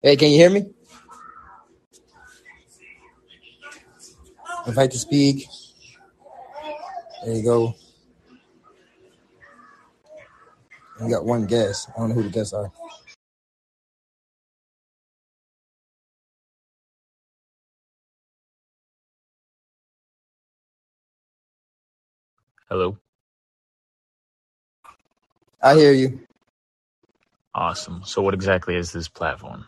Hey, can you hear me? Invite to speak. There you go. We got one guest. I don't know who the guests are. Hello. I hear you. Awesome. So what exactly is this platform?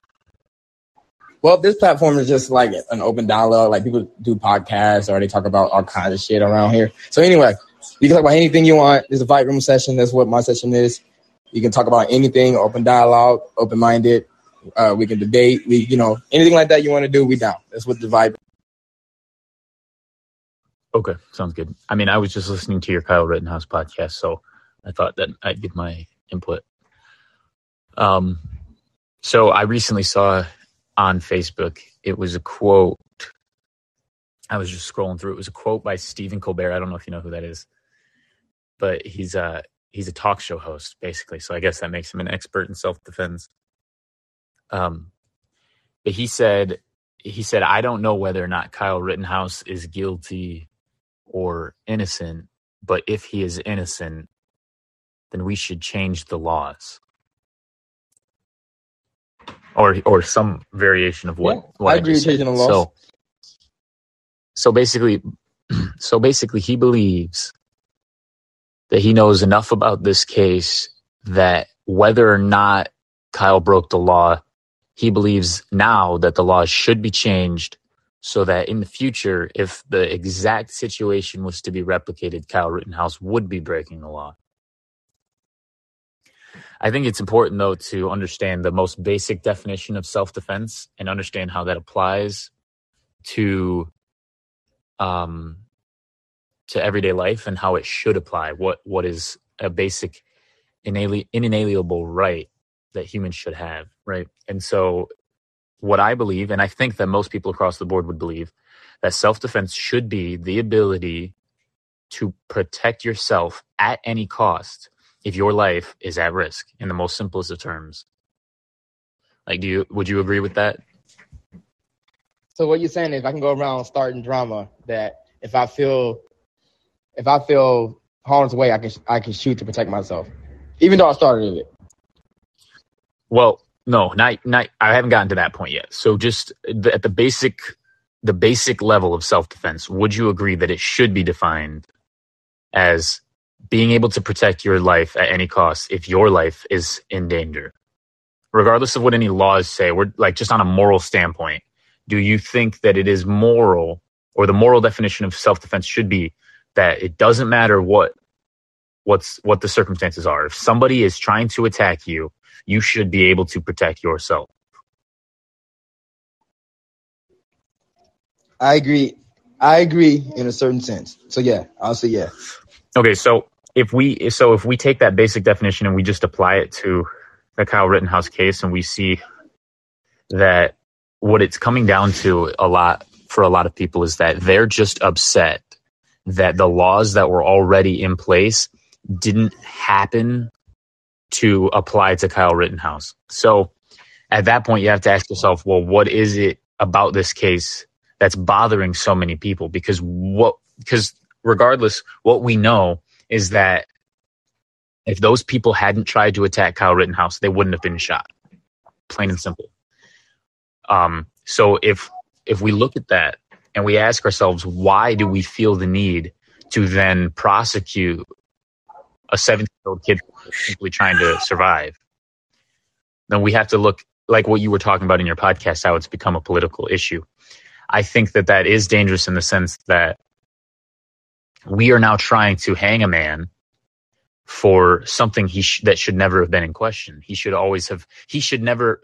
Well, this platform is just like an open dialogue. Like people do podcasts or they talk about all kinds of shit around here. So anyway, you can talk about anything you want. There's a Fight Room session. That's what my session is. You can talk about anything, open dialogue, open-minded. We can debate. We, you know, anything like that you want to do, we down. That's what the Vibe. Okay, sounds good. I mean, I was just listening to your Kyle Rittenhouse podcast, so I thought that I'd give my input. So I recently saw on Facebook, it was a quote. I was just scrolling through. It was a quote by Stephen Colbert. I don't know if you know who that is, but he's a talk show host, basically. So I guess that makes him an expert in self-defense. But he said, I don't know whether or not Kyle Rittenhouse is guilty or innocent, but if he is innocent, then we should change the laws. Or some variation of what I agree with changing the laws. So basically he believes that he knows enough about this case that whether or not Kyle broke the law, he believes now that the law should be changed so that in the future, if the exact situation was to be replicated, Kyle Rittenhouse would be breaking the law. I think it's important, though, to understand the most basic definition of self-defense and understand how that applies to everyday life and how it should apply. What is a basic, inalienable right that humans should have, right? And so what I believe, and I think that most people across the board would believe, that self-defense should be the ability to protect yourself at any cost if your life is at risk, in the most simplest of terms. Like, would you agree with that? So what you're saying is I can go around starting drama that if I feel harm's way, I can shoot to protect myself, even though I started it. Well, no, not I haven't gotten to that point yet. So just at the basic level of self-defense, would you agree that it should be defined as being able to protect your life at any cost if your life is in danger, regardless of what any laws say? We're like, just on a moral standpoint, do you think that it is moral, or the moral definition of self-defense should be that it doesn't matter what the circumstances are? If somebody is trying to attack you, you should be able to protect yourself. I agree in a certain sense. So yeah, I'll say yeah. Okay, so if we take that basic definition and we just apply it to the Kyle Rittenhouse case, and we see that what it's coming down to for a lot of people is that they're just upset that the laws that were already in place didn't happen to apply to Kyle Rittenhouse. So at that point, you have to ask yourself, well, what is it about this case that's bothering so many people? Because regardless, what we know is that if those people hadn't tried to attack Kyle Rittenhouse, they wouldn't have been shot. Plain and simple. So if we look at that and we ask ourselves, why do we feel the need to then prosecute a 17-year-old kid simply trying to survive? Then we have to look, like what you were talking about in your podcast, how it's become a political issue. I think that is dangerous in the sense that we are now trying to hang a man for something that should never have been in question. He should never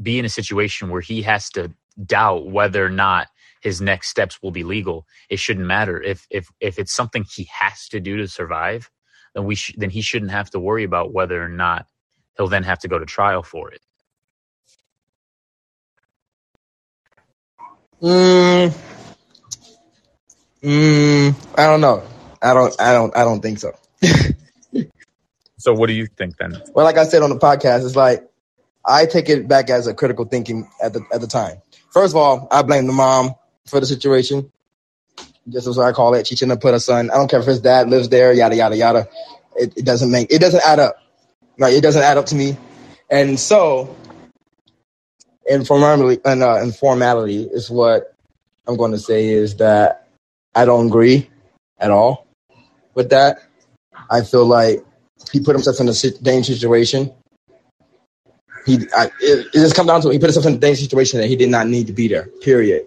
be in a situation where he has to doubt whether or not his next steps will be legal. It shouldn't matter. If it's something he has to do to survive, then then he shouldn't have to worry about whether or not he'll then have to go to trial for it. I don't know. I don't think so. So what do you think then? Well, like I said on the podcast, it's like I take it back as a critical thinking at the time. First of all, I blame the mom for the situation. Just as I call it, she shouldn't have put her son. I don't care if his dad lives there, yada yada yada. It doesn't add up. Like, it doesn't add up to me. And so, informality is what I'm going to say is that I don't agree at all with that. I feel like he put himself in a dangerous situation. It just comes down to it. He put himself in a dangerous situation that he did not need to be there, period.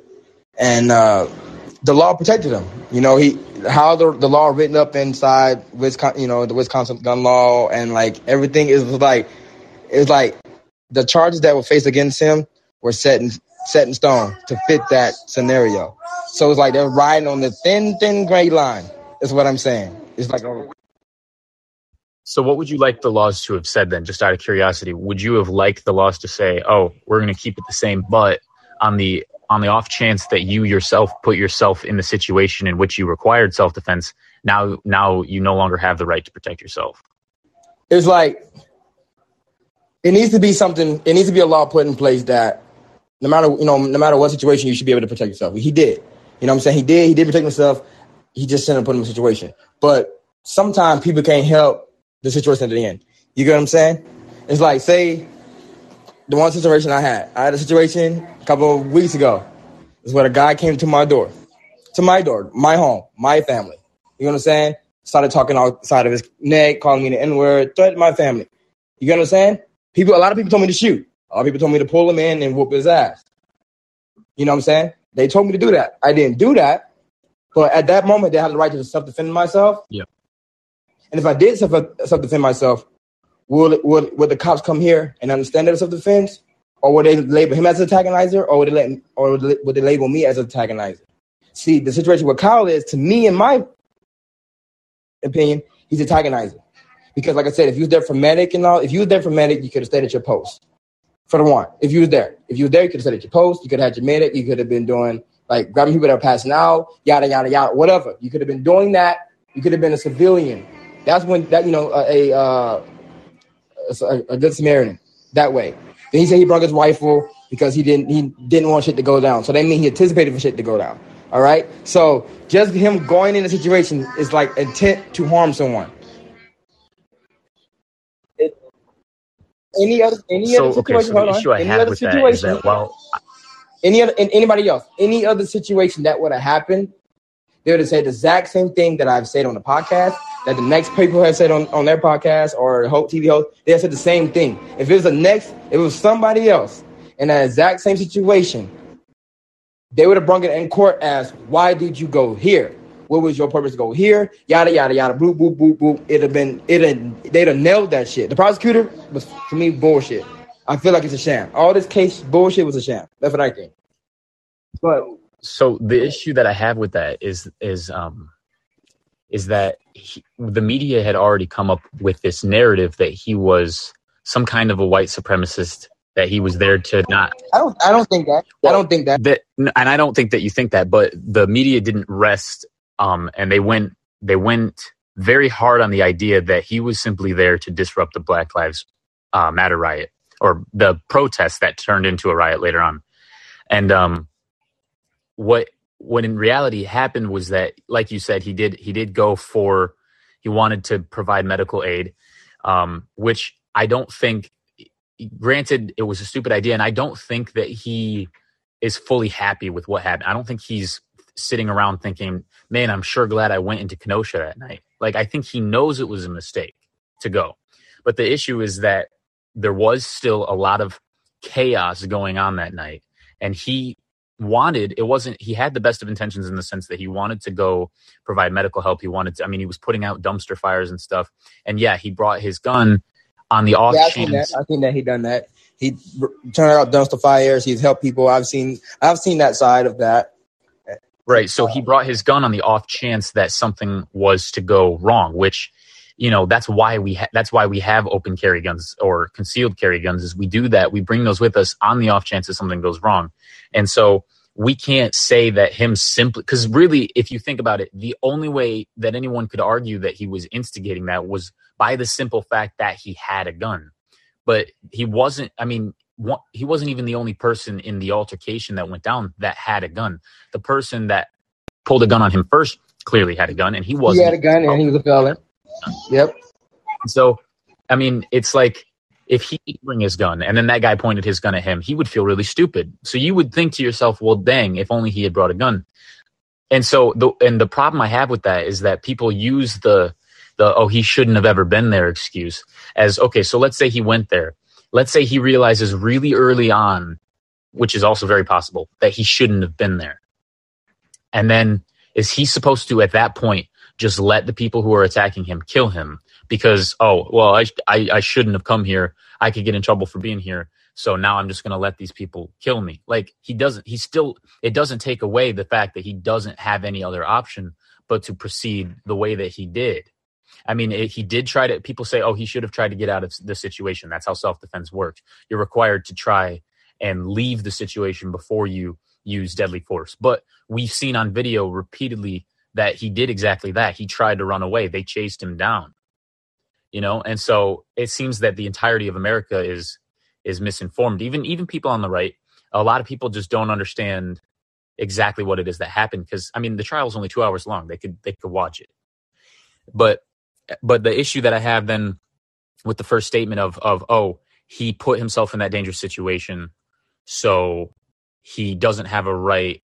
And the law protected him. You know, the law written up inside Wisconsin, you know, the Wisconsin gun law, and like everything is like, it's like the charges that were faced against him were set in stone to fit that scenario. So it's like they're riding on the thin gray line. Is what I'm saying. It's like. So what would you like the laws to have said then, just out of curiosity? Would you have liked the laws to say, oh, we're going to keep it the same, but on the off chance that you yourself put yourself in the situation in which you required self-defense, now you no longer have the right to protect yourself? It's like, it needs to be a law put in place that no matter what situation, you should be able to protect yourself. He did. You know what I'm saying? He did protect himself. He just shouldn't have put him in a situation. But sometimes people can't help the situation at the end. You get what I'm saying? It's like, say, the one situation I had a situation a couple of weeks ago. It's where a guy came to my door, my home, my family. You know what I'm saying? Started talking outside of his neck, calling me the N-word, threatened my family. You get what I'm saying? A lot of people told me to shoot. A lot of people told me to pull him in and whoop his ass. You know what I'm saying? They told me to do that. I didn't do that. But at that moment, they had the right to self-defend myself. Yeah. And if I did self-defend myself, would the cops come here and understand that it's self-defense? Or would they label him as an antagonizer? Or would they label me as an antagonizer? See, the situation with Kyle is, to me, in my opinion, he's antagonizing. Because, like I said, if you was there for medic and all, you could have stayed at your post. For the one, if you was there, you could have stayed at your post. You could have had your medic. You could have been doing, like, grabbing people that are passing out, yada, yada, yada, whatever. You could have been doing that. You could have been a civilian. That's when that, you know, a good Samaritan that way. Then he said he brought his rifle because he didn't want shit to go down. So that means he anticipated for shit to go down. All right. So just him going in a situation is like intent to harm someone. Any other situation that would have happened, they would have said the exact same thing that I've said on the podcast, that the next people have said on their podcast or TV host, they have said the same thing. If it was somebody else in that exact same situation, they would have brought it in court as, why did you go here? What was your purpose to go here? Yada, yada, yada, boop, boop, boop, boop. They'd have nailed that shit. The prosecutor was, to me, bullshit. I feel like it's a sham. All this case bullshit was a sham. That's what I think. But so the issue that I have with that is that the media had already come up with this narrative that he was some kind of a white supremacist, that he was there to not. I don't think that. Well, I don't think that. And I don't think that you think that. But the media didn't rest, and they went very hard on the idea that he was simply there to disrupt the Black Lives Matter riot, or the protest that turned into a riot later on. And what in reality happened was that, like you said, he wanted to provide medical aid, which I don't think, granted, it was a stupid idea. And I don't think that he is fully happy with what happened. I don't think he's sitting around thinking, man, I'm sure glad I went into Kenosha that night. Like, I think he knows it was a mistake to go. But the issue is that there was still a lot of chaos going on that night. And he had the best of intentions, in the sense that he wanted to go provide medical help. He was putting out dumpster fires and stuff. And yeah, he brought his gun on the off chance. I've seen that he done that. He turned out dumpster fires. He's helped people. I've seen that side of that. Right. So he brought his gun on the off chance that something was to go wrong, which, you know, that's why we have open carry guns or concealed carry guns, is we do that. We bring those with us on the off chance that something goes wrong. And so we can't say that him simply, because really, if you think about it, the only way that anyone could argue that he was instigating that was by the simple fact that he had a gun. But he wasn't, I mean, he wasn't even the only person in the altercation that went down that had a gun. The person that pulled a gun on him first clearly had a gun, and he wasn't. He had a gun, and he was a felon. Yep. So, I mean, it's like if he bring his gun and then that guy pointed his gun at him, he would feel really stupid. So you would think to yourself, well, dang, if only he had brought a gun. And so the problem I have with that is that people use the oh, he shouldn't have ever been there excuse as, okay, so let's say he went there. Let's say he realizes really early on, which is also very possible, that he shouldn't have been there. And then is he supposed to, at that point, just let the people who are attacking him kill him? Because, oh, well, I shouldn't have come here. I could get in trouble for being here. So now I'm just going to let these people kill me. Like, he doesn't, he still, it doesn't take away the fact that he doesn't have any other option but to proceed the way that he did. I mean, he did try to, people say, oh, he should have tried to get out of the situation. That's how self-defense works. You're required to try and leave the situation before you use deadly force. But we've seen on video repeatedly that he did exactly that. He tried to run away. They chased him down, you know? And so it seems that the entirety of America is misinformed. Even people on the right, a lot of people just don't understand exactly what it is that happened. Cause I mean, the trial is only 2 hours long. They could watch it, but the issue that I have then with the first statement of, oh, he put himself in that dangerous situation, so he doesn't have a right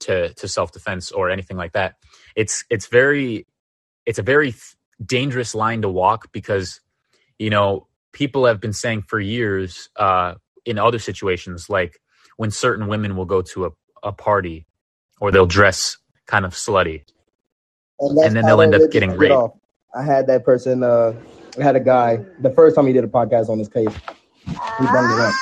to self-defense or anything like that. It's a very dangerous line to walk because, you know, people have been saying for years in other situations, like when certain women will go to a party or they'll dress kind of slutty and then they'll end up getting raped. I had that person, I had a guy, the first time he did a podcast on this case, he brought it up.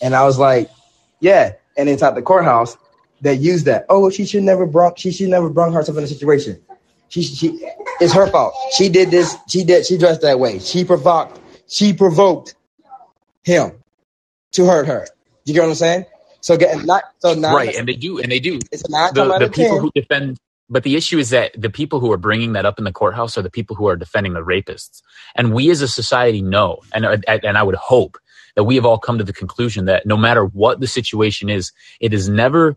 And I was like, yeah. And inside the courthouse, they used that. Oh, she should never brought herself in a situation. She it's her fault. She did this. She dressed that way. She provoked him to hurt her. You get what I'm saying? So getting not so now. Right. And they do. It's not the people 10. Who defend. But the issue is that the people who are bringing that up in the courthouse are the people who are defending the rapists. And we as a society know, and I would hope that we have all come to the conclusion that no matter what the situation is, it is never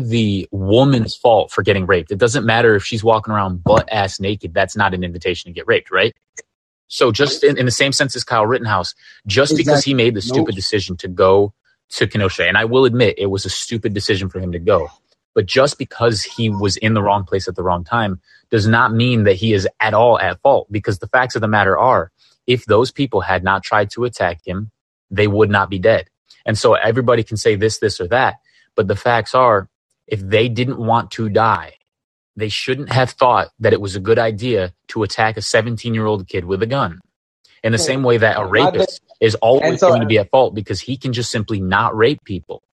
the woman's fault for getting raped. It doesn't matter if she's walking around butt-ass naked. That's not an invitation to get raped, right? So just in the same sense as Kyle Rittenhouse, just exactly. Because he made the stupid decision to go to Kenosha, and I will admit it was a stupid decision for him to go. But just because he was in the wrong place at the wrong time does not mean that he is at all at fault, because the facts of the matter are if those people had not tried to attack him, they would not be dead. And so everybody can say this, or that. But the facts are if they didn't want to die, they shouldn't have thought that it was a good idea to attack a 17-year-old kid with a gun. In the same way that a rapist is always going to be at fault because he can just simply not rape people.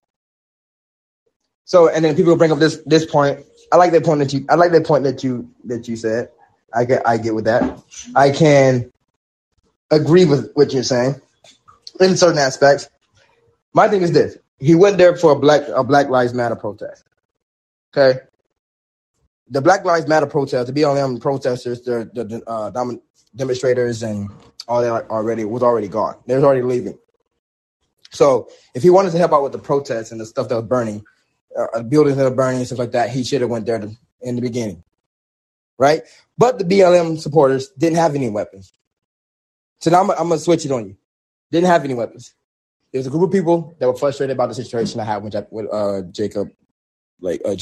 So, and then people bring up this point. I like that point that you said. I get with that. I can agree with what you're saying in certain aspects. My thing is this: he went there for a Black Lives Matter protest. Okay, the Black Lives Matter protest, the BLM protesters, the demonstrators, and all that was already gone. They was already leaving. So, if he wanted to help out with the protests and the stuff that was burning. Buildings that are burning and stuff like that, he should have went there in the beginning, right? But the BLM supporters didn't have any weapons. So now I'm going to switch it on you. Didn't have any weapons. There's a group of people that were frustrated about the situation I had with Jacob Blake, and the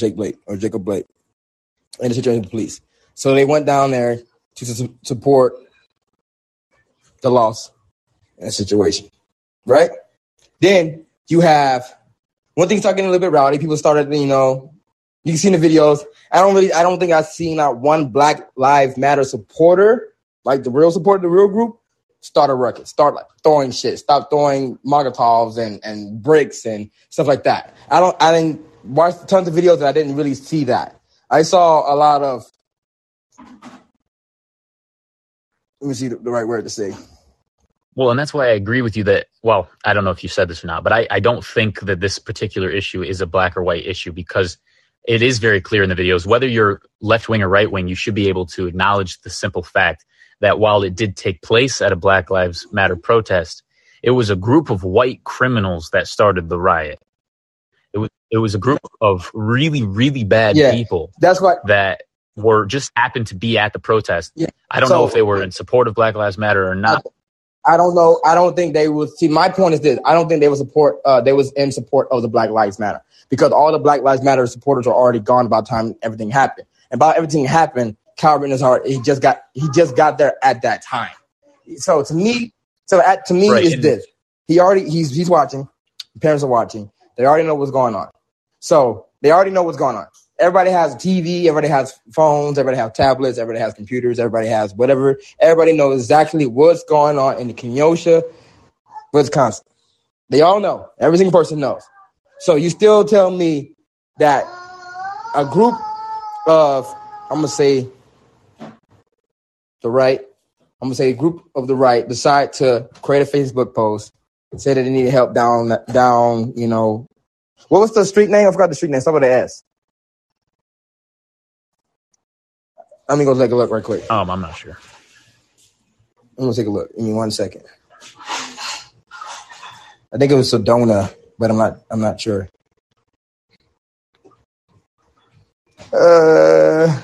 situation with the police. So they went down there to support the loss and situation, right? Then you have... When things start getting a little bit rowdy, people started, you know, you can see in the videos. I don't think I've seen not one Black Lives Matter supporter, like the real supporter, the real group, start a ruckus, start like throwing shit, stop throwing Molotovs and bricks and stuff like that. I didn't watch tons of videos and I didn't really see that. I saw a lot of, let me see the right word to say. Well, and that's why I agree with you that, well, I don't know if you said this or not, but I don't think that this particular issue is a black or white issue, because it is very clear in the videos, whether you're left wing or right wing, you should be able to acknowledge the simple fact that while it did take place at a Black Lives Matter protest, It was a group of white criminals that started the riot. It was a group of really, really bad people. That's right. That were just happened to be at the protest. Yeah. I don't know if they were in support of Black Lives Matter or not. I don't know. I don't think they would. See, my point is this. I don't think they would support. They was in support of the Black Lives Matter, because all the Black Lives Matter supporters are already gone by the time everything happened. And by everything happened, Kyle Rittenhouse, he just got there at that time. So to me, right. Is this. He's watching. The parents are watching. They already know what's going on. So they already know what's going on. Everybody has TV, everybody has phones, everybody has tablets, everybody has computers, everybody has whatever. Everybody knows exactly what's going on in Kenosha, Wisconsin. They all know. Every single person knows. So you still tell me that a group of, I'm going to say the right, decide to create a Facebook post, say that they need help down, you know. What was the street name? I forgot the street name. Somebody asked. I'm going to go take a look right quick. I'm not sure. I'm going to take a look. Give me 1 second. I think it was Sedona, but I'm not sure. Oh,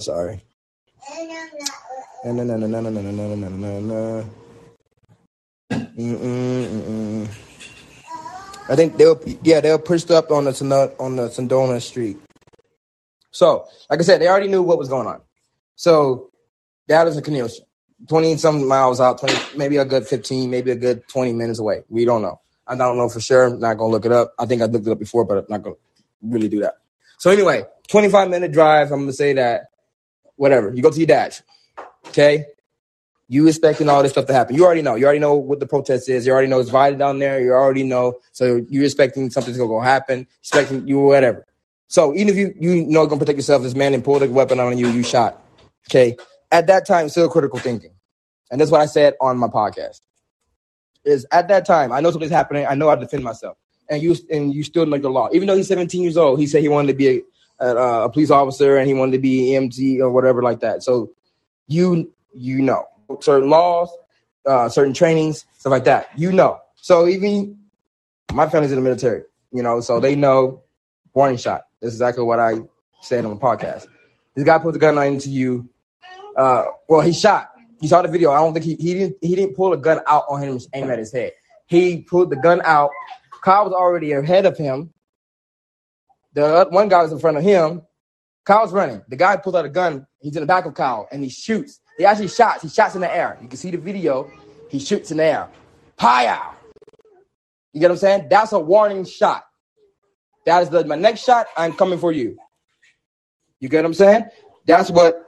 sorry. No. I think they'll pushed up on the Sedona Street. So, like I said, they already knew what was going on. So, that is a Kenosha, 20-some miles out, 20, maybe a good 15, maybe a good 20 minutes away. We don't know. I don't know for sure. I'm not going to look it up. I think I looked it up before, but I'm not going to really do that. So, anyway, 25-minute drive, I'm going to say that, whatever. You go to your dad's, okay? You expecting all this stuff to happen. You already know. You already know what the protest is. You already know it's violent down there. You already know. So, you're expecting something's going to go happen, expecting you whatever. So even if you know you're going to protect yourself, this man then pulled a weapon on you, you shot. Okay? At that time, still critical thinking. And that's what I said on my podcast. Is at that time, I know something's happening. I know how to defend myself. And you still make the law. Even though he's 17 years old, he said he wanted to be a police officer and he wanted to be EMT or whatever like that. So you know. Certain laws, certain trainings, stuff like that. You know. So even my family's in the military, you know, so they know warning shot. That's exactly what I said on the podcast. This guy put the gun into you. Well, he shot. You saw the video. I don't think he didn't pull a gun out on him and aim at his head. He pulled the gun out. Kyle was already ahead of him. The one guy was in front of him. Kyle's running. The guy pulled out a gun. He's in the back of Kyle, and he shoots. He actually shots. He shots in the air. You can see the video. He shoots in the air. Pow! You get what I'm saying? That's a warning shot. That is my next shot. I'm coming for you. You get what I'm saying? That's what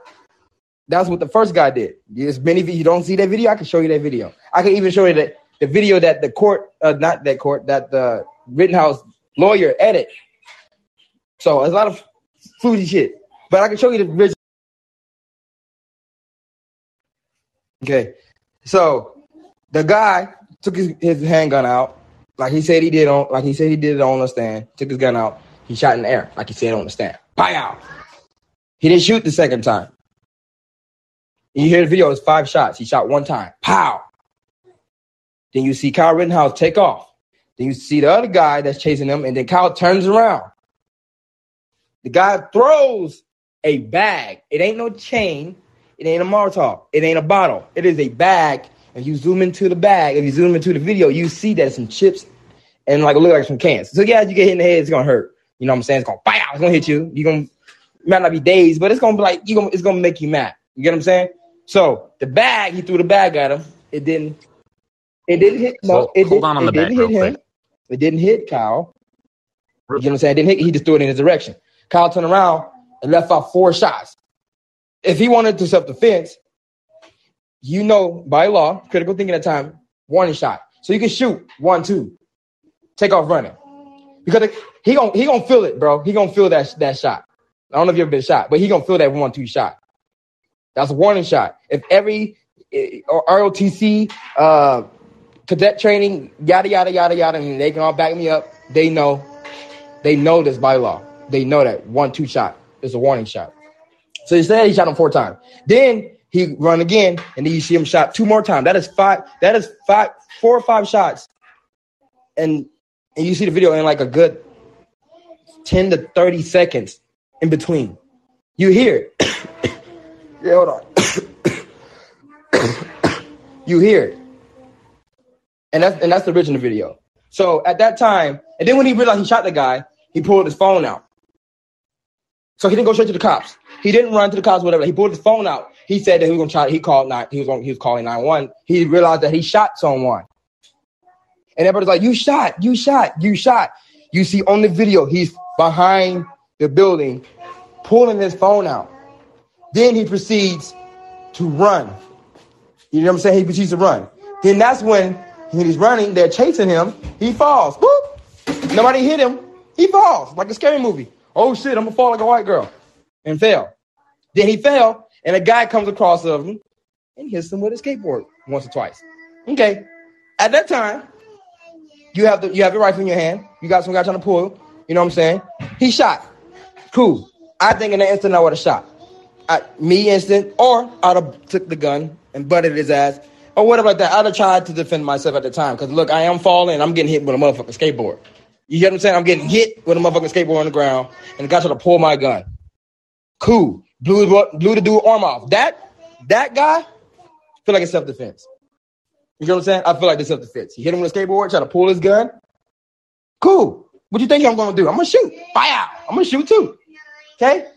the first guy did. There's many. You don't see that video. I can show you that video. I can even show you that the video that the court, not that court, that the Rittenhouse lawyer edit. So there's a lot of foodie shit, but I can show you the original. Okay, so the guy took his handgun out. Like he said he did it on the stand. Took his gun out. He shot in the air. Like he said on the stand. Pow! He didn't shoot the second time. You hear the video. It's 5 shots. He shot 1 time. Pow! Then you see Kyle Rittenhouse take off. Then you see the other guy that's chasing him, and then Kyle turns around. The guy throws a bag. It ain't no chain. It ain't a Molotov. It ain't a bottle. It is a bag. If you zoom into the video, you see that some chips and like look like some cans. So yeah, you get hit in the head, it's gonna hurt. You know what I'm saying? It's gonna fire. It's gonna hit you. You might not be dazed, but it's gonna be like it's gonna make you mad. You get what I'm saying? So the bag, he threw the bag at him. It didn't hit. No, it didn't hit him. It didn't hit Kyle. You know what I'm saying? It didn't hit. He just threw it in his direction. Kyle turned around and left out 4 shots. If he wanted to self-defense. You know, by law, critical thinking at the time, warning shot. So you can shoot 1, 2, take off running. Because he gonna feel it, bro. He gonna feel that shot. I don't know if you've ever been shot, but he gonna feel that 1-2 shot. That's a warning shot. If every ROTC, cadet training, yada, yada, yada, yada, and they can all back me up, they know this by law. They know that 1-2 shot is a warning shot. So he said he shot him 4 times. Then He run again, and then you see him shot two more times. That is four or five shots. And you see the video in like a good 10 to 30 seconds in between. You hear it. Yeah, hold on. You hear it. And that's the original video. So at that time, and then when he realized he shot the guy, he pulled his phone out. So he didn't go straight to the cops. He didn't run to the cops, whatever. He pulled his phone out. He said that he was gonna try. He was calling 911. He realized that he shot someone, and everybody's like, "You shot!" You see on the video, he's behind the building, pulling his phone out. Then he proceeds to run. You know what I'm saying? He proceeds to run. Then that's when he's running, they're chasing him. He falls. Whoop! Nobody hit him. He falls like a scary movie. Oh shit! I'm gonna fall like a white girl, and fell. Then he fell, and a guy comes across of him and hits him with a skateboard once or twice. Okay, at that time, you have your rifle in your hand. You got some guy trying to pull. You know what I'm saying? He shot. Cool. I think in that instant I would have shot. Or I'd have took the gun and butted his ass, or whatever like that. I'd have tried to defend myself at the time because look, I am falling. I'm getting hit with a motherfucking skateboard. You get what I'm saying? I'm getting hit with a motherfucking skateboard on the ground, and the guy tried to pull my gun. Cool. Blew the dude's arm off. That guy, I feel like it's self-defense. You know what I'm saying? I feel like it's self-defense. He hit him with a skateboard, tried to pull his gun. Cool. What do you think I'm going to do? I'm going to shoot. Fire. I'm going to shoot too. Okay?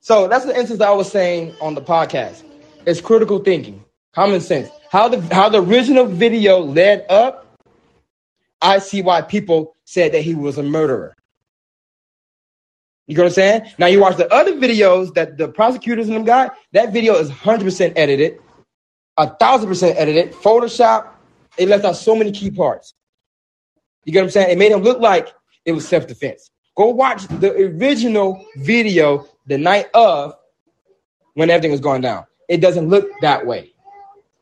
So that's the instance I was saying on the podcast. It's critical thinking, common sense. How the original video led up, I see why people said that he was a murderer. You know what I'm saying? Now you watch the other videos that the prosecutors and them got. That video is 100% edited, 1,000% edited, Photoshop. It left out so many key parts. You get what I'm saying? It made him look like it was self-defense. Go watch the original video the night of when everything was going down. It doesn't look that way.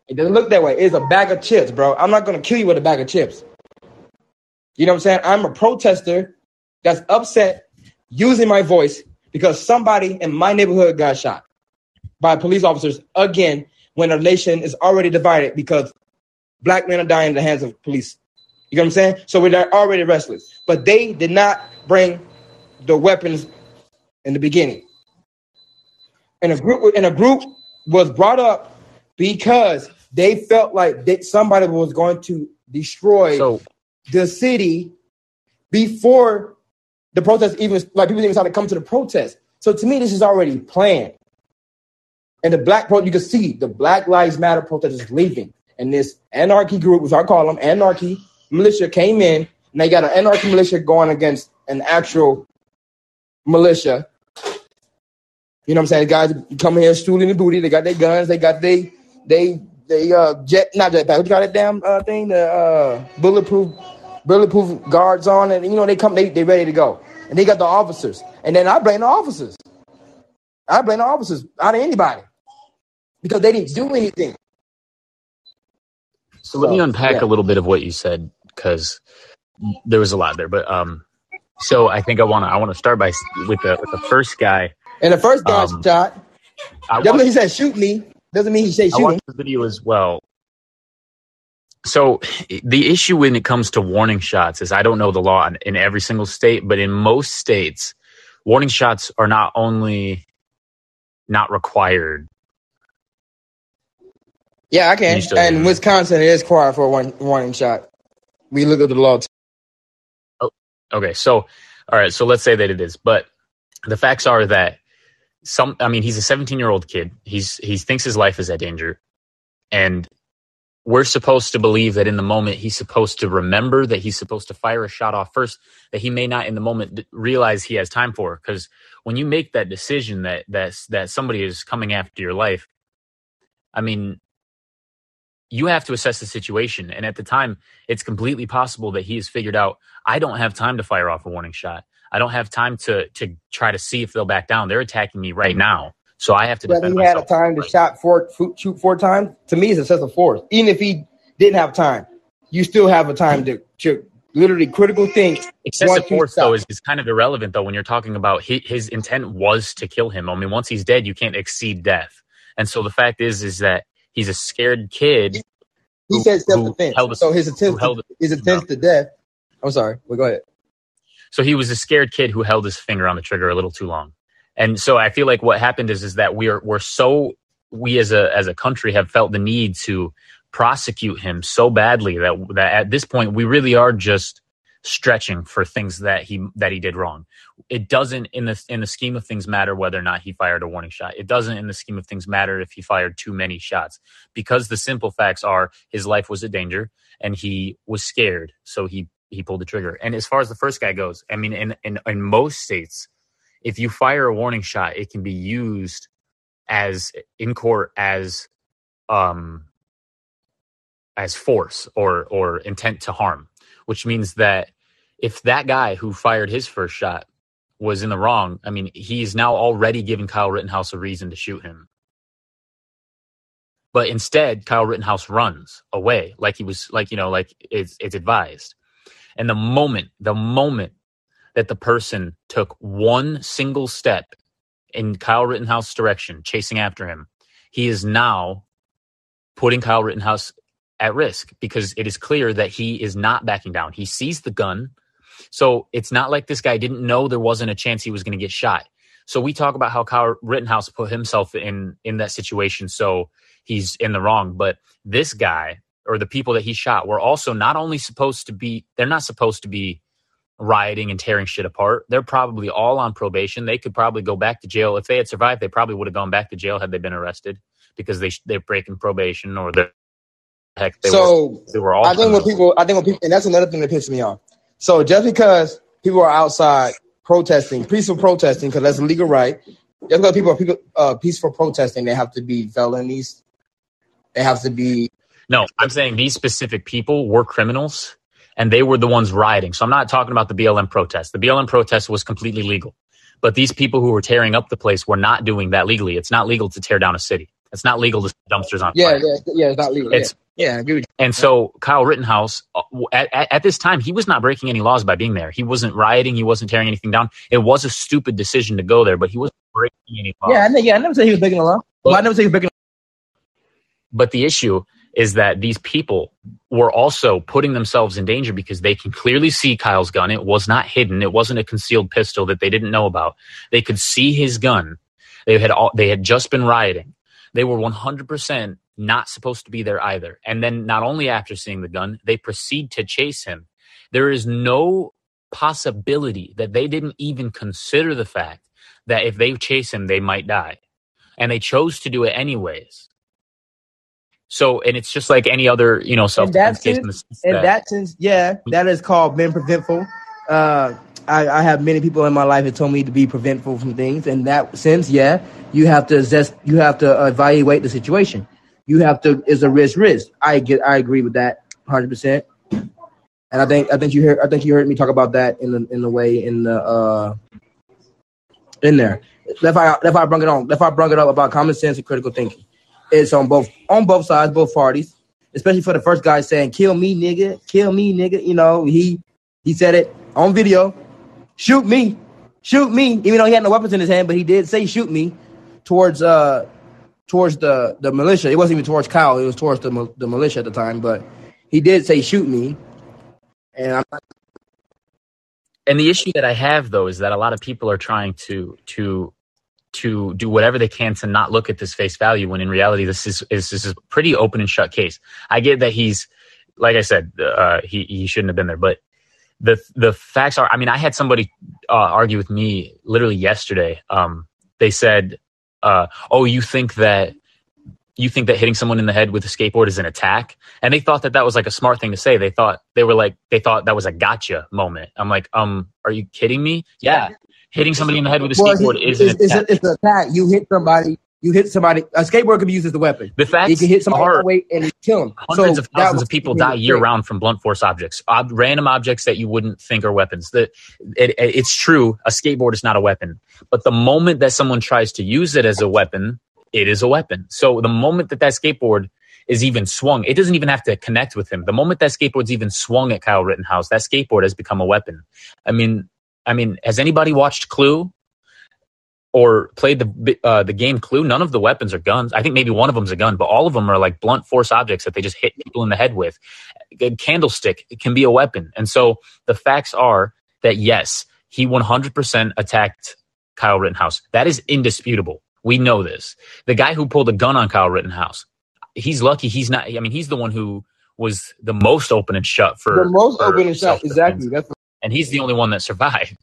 It doesn't look that way. It's a bag of chips, bro. I'm not going to kill you with a bag of chips. You know what I'm saying? I'm a protester that's upset using my voice because somebody in my neighborhood got shot by police officers again when a nation is already divided because black men are dying in the hands of police. You know what I'm saying? So we're already restless. But they did not bring the weapons in the beginning. And a group was brought up because they felt like somebody was going to destroy the city before the protest even, like, people even started to come to the protest. So to me, this is already planned. And you can see the Black Lives Matter protesters leaving. And this anarchy group, which I call them anarchy militia, came in. And they got an anarchy militia going against an actual militia. You know what I'm saying? The guys come here, stooling the booty. They got their guns. They got jetpack. What you got that damn thing? The bulletproof guards on, and you know they come, they ready to go, and they got the officers, and then I blame the officers. I blame the officers out of anybody because they didn't do anything. So let me unpack a little bit of what you said because there was a lot there, but so I think I want to start by with the first guy. And the first guy shot. He said shoot me. Doesn't mean he said shoot him. I watched the video as well. So the issue when it comes to warning shots is I don't know the law in every single state, but in most states, warning shots are not only not required. Yeah, I can. And in Wisconsin, it is required for a warning shot. We look at the law. Oh, okay. So, all right. So let's say that it is. But the facts are that he's a 17-year-old kid. He thinks his life is at danger. And we're supposed to believe that in the moment he's supposed to remember that he's supposed to fire a shot off first that he may not in the moment realize he has time for. Because when you make that decision that somebody is coming after your life, I mean, you have to assess the situation. And at the time, it's completely possible that he has figured out, I don't have time to fire off a warning shot. I don't have time to try to see if they'll back down. They're attacking me right now. So I have to defend myself. He had a time to shoot four times. To me, it's excessive force. Even if he didn't have time, you still have a time to literally critical think. Excessive force, though, is kind of irrelevant, though, when you're talking about his intent was to kill him. I mean, once he's dead, you can't exceed death. And so the fact is that he's a scared kid. He said self-defense. So his attempt to death. I'm sorry. Well, go ahead. So he was a scared kid who held his finger on the trigger a little too long. And so I feel like what happened is that we as a country have felt the need to prosecute him so badly that at this point we really are just stretching for things that he did wrong. It doesn't in the scheme of things matter whether or not he fired a warning shot. It doesn't in the scheme of things matter if he fired too many shots, because the simple facts are his life was a danger and he was scared. So he pulled the trigger. And as far as the first guy goes, I mean, in most states, if you fire a warning shot, it can be used as in court as force or intent to harm, which means that if that guy who fired his first shot was in the wrong, I mean, he's now already given Kyle Rittenhouse a reason to shoot him. But instead, Kyle Rittenhouse runs away like it's advised. And the moment that the person took one single step in Kyle Rittenhouse's direction, chasing after him, he is now putting Kyle Rittenhouse at risk, because it is clear that he is not backing down. He sees the gun. So it's not like this guy didn't know there wasn't a chance he was going to get shot. So we talk about how Kyle Rittenhouse put himself in that situation, so he's in the wrong. But this guy, or the people that he shot, were also not only supposed to be, they're not supposed to be rioting and tearing shit apart. They're probably all on probation. They could probably go back to jail. If they had survived, they probably would have gone back to jail had they been arrested, because they're breaking probation or they're, heck, they were all. I think when people, and that's another thing that pisses me off. So just because people are outside protesting, peaceful protesting, because that's a legal right, just because people are peaceful protesting, they have to be felonies. They have to be. No, I'm saying these specific people were criminals and they were the ones rioting. So I'm not talking about the BLM protest. The BLM protest was completely legal. But these people who were tearing up the place were not doing that legally. It's not legal to tear down a city. It's not legal to set dumpsters on fire. Yeah, it's not legal. Yeah, I agree with you. And so Kyle Rittenhouse, at this time, he was not breaking any laws by being there. He wasn't rioting. He wasn't tearing anything down. It was a stupid decision to go there, but he wasn't breaking any laws. Yeah, I never said he was breaking the law. Well, I never said he was breaking the law. But the issue is that these people were also putting themselves in danger, because they can clearly see Kyle's gun. It was not hidden. It wasn't a concealed pistol that they didn't know about. They could see his gun. They had just been rioting. They were 100% not supposed to be there either. And then not only after seeing the gun, they proceed to chase him. There is no possibility that they didn't even consider the fact that if they chase him, they might die. And they chose to do it anyways. So, and it's just like any other, self-defense case. That is called being preventful. I have many people in my life that told me to be preventful from things. In that sense, you have to assess, you have to evaluate the situation. You have to, it's a risk. I agree with that 100%. And I think you heard me talk about that in the way in there. If I bring it up about common sense and critical thinking. It's on both sides, both parties, especially for the first guy saying, kill me, nigga. He said it on video. Shoot me. Even though he had no weapons in his hand, but he did say shoot me towards the militia. It wasn't even towards Kyle. It was towards the militia at the time, but he did say shoot me. And the issue that I have, though, is that a lot of people are trying to do whatever they can to not look at this face value, when in reality, this is a pretty open and shut case. I get that he's, like I said, he shouldn't have been there, but the facts are, I mean, I had somebody argue with me literally yesterday. They said, oh, you think that hitting someone in the head with a skateboard is an attack? And they thought that was like a smart thing to say. They thought that was a gotcha moment. I'm like, are you kidding me? Yeah. Hitting somebody in the head with a skateboard is an attack. You hit somebody. A skateboard can be used as a weapon. The fact is, you can hit somebody all the way and kill them. Hundreds of thousands of people die year-round from blunt force objects, random objects that you wouldn't think are weapons. It's true. A skateboard is not a weapon. But the moment that someone tries to use it as a weapon, it is a weapon. So the moment that skateboard is even swung, it doesn't even have to connect with him. The moment that skateboard's even swung at Kyle Rittenhouse, that skateboard has become a weapon. I mean, has anybody watched Clue? or played the game Clue, none of the weapons are guns. I think maybe one of them's a gun, but all of them are like blunt force objects that they just hit people in the head with. A candlestick can be a weapon. And so the facts are that, yes, he 100% attacked Kyle Rittenhouse. That is indisputable. We know this. The guy who pulled a gun on Kyle Rittenhouse, he's lucky he's not. I mean, he's the one who was the most open and shut for the most open and shut. Exactly. And he's the only one that survived.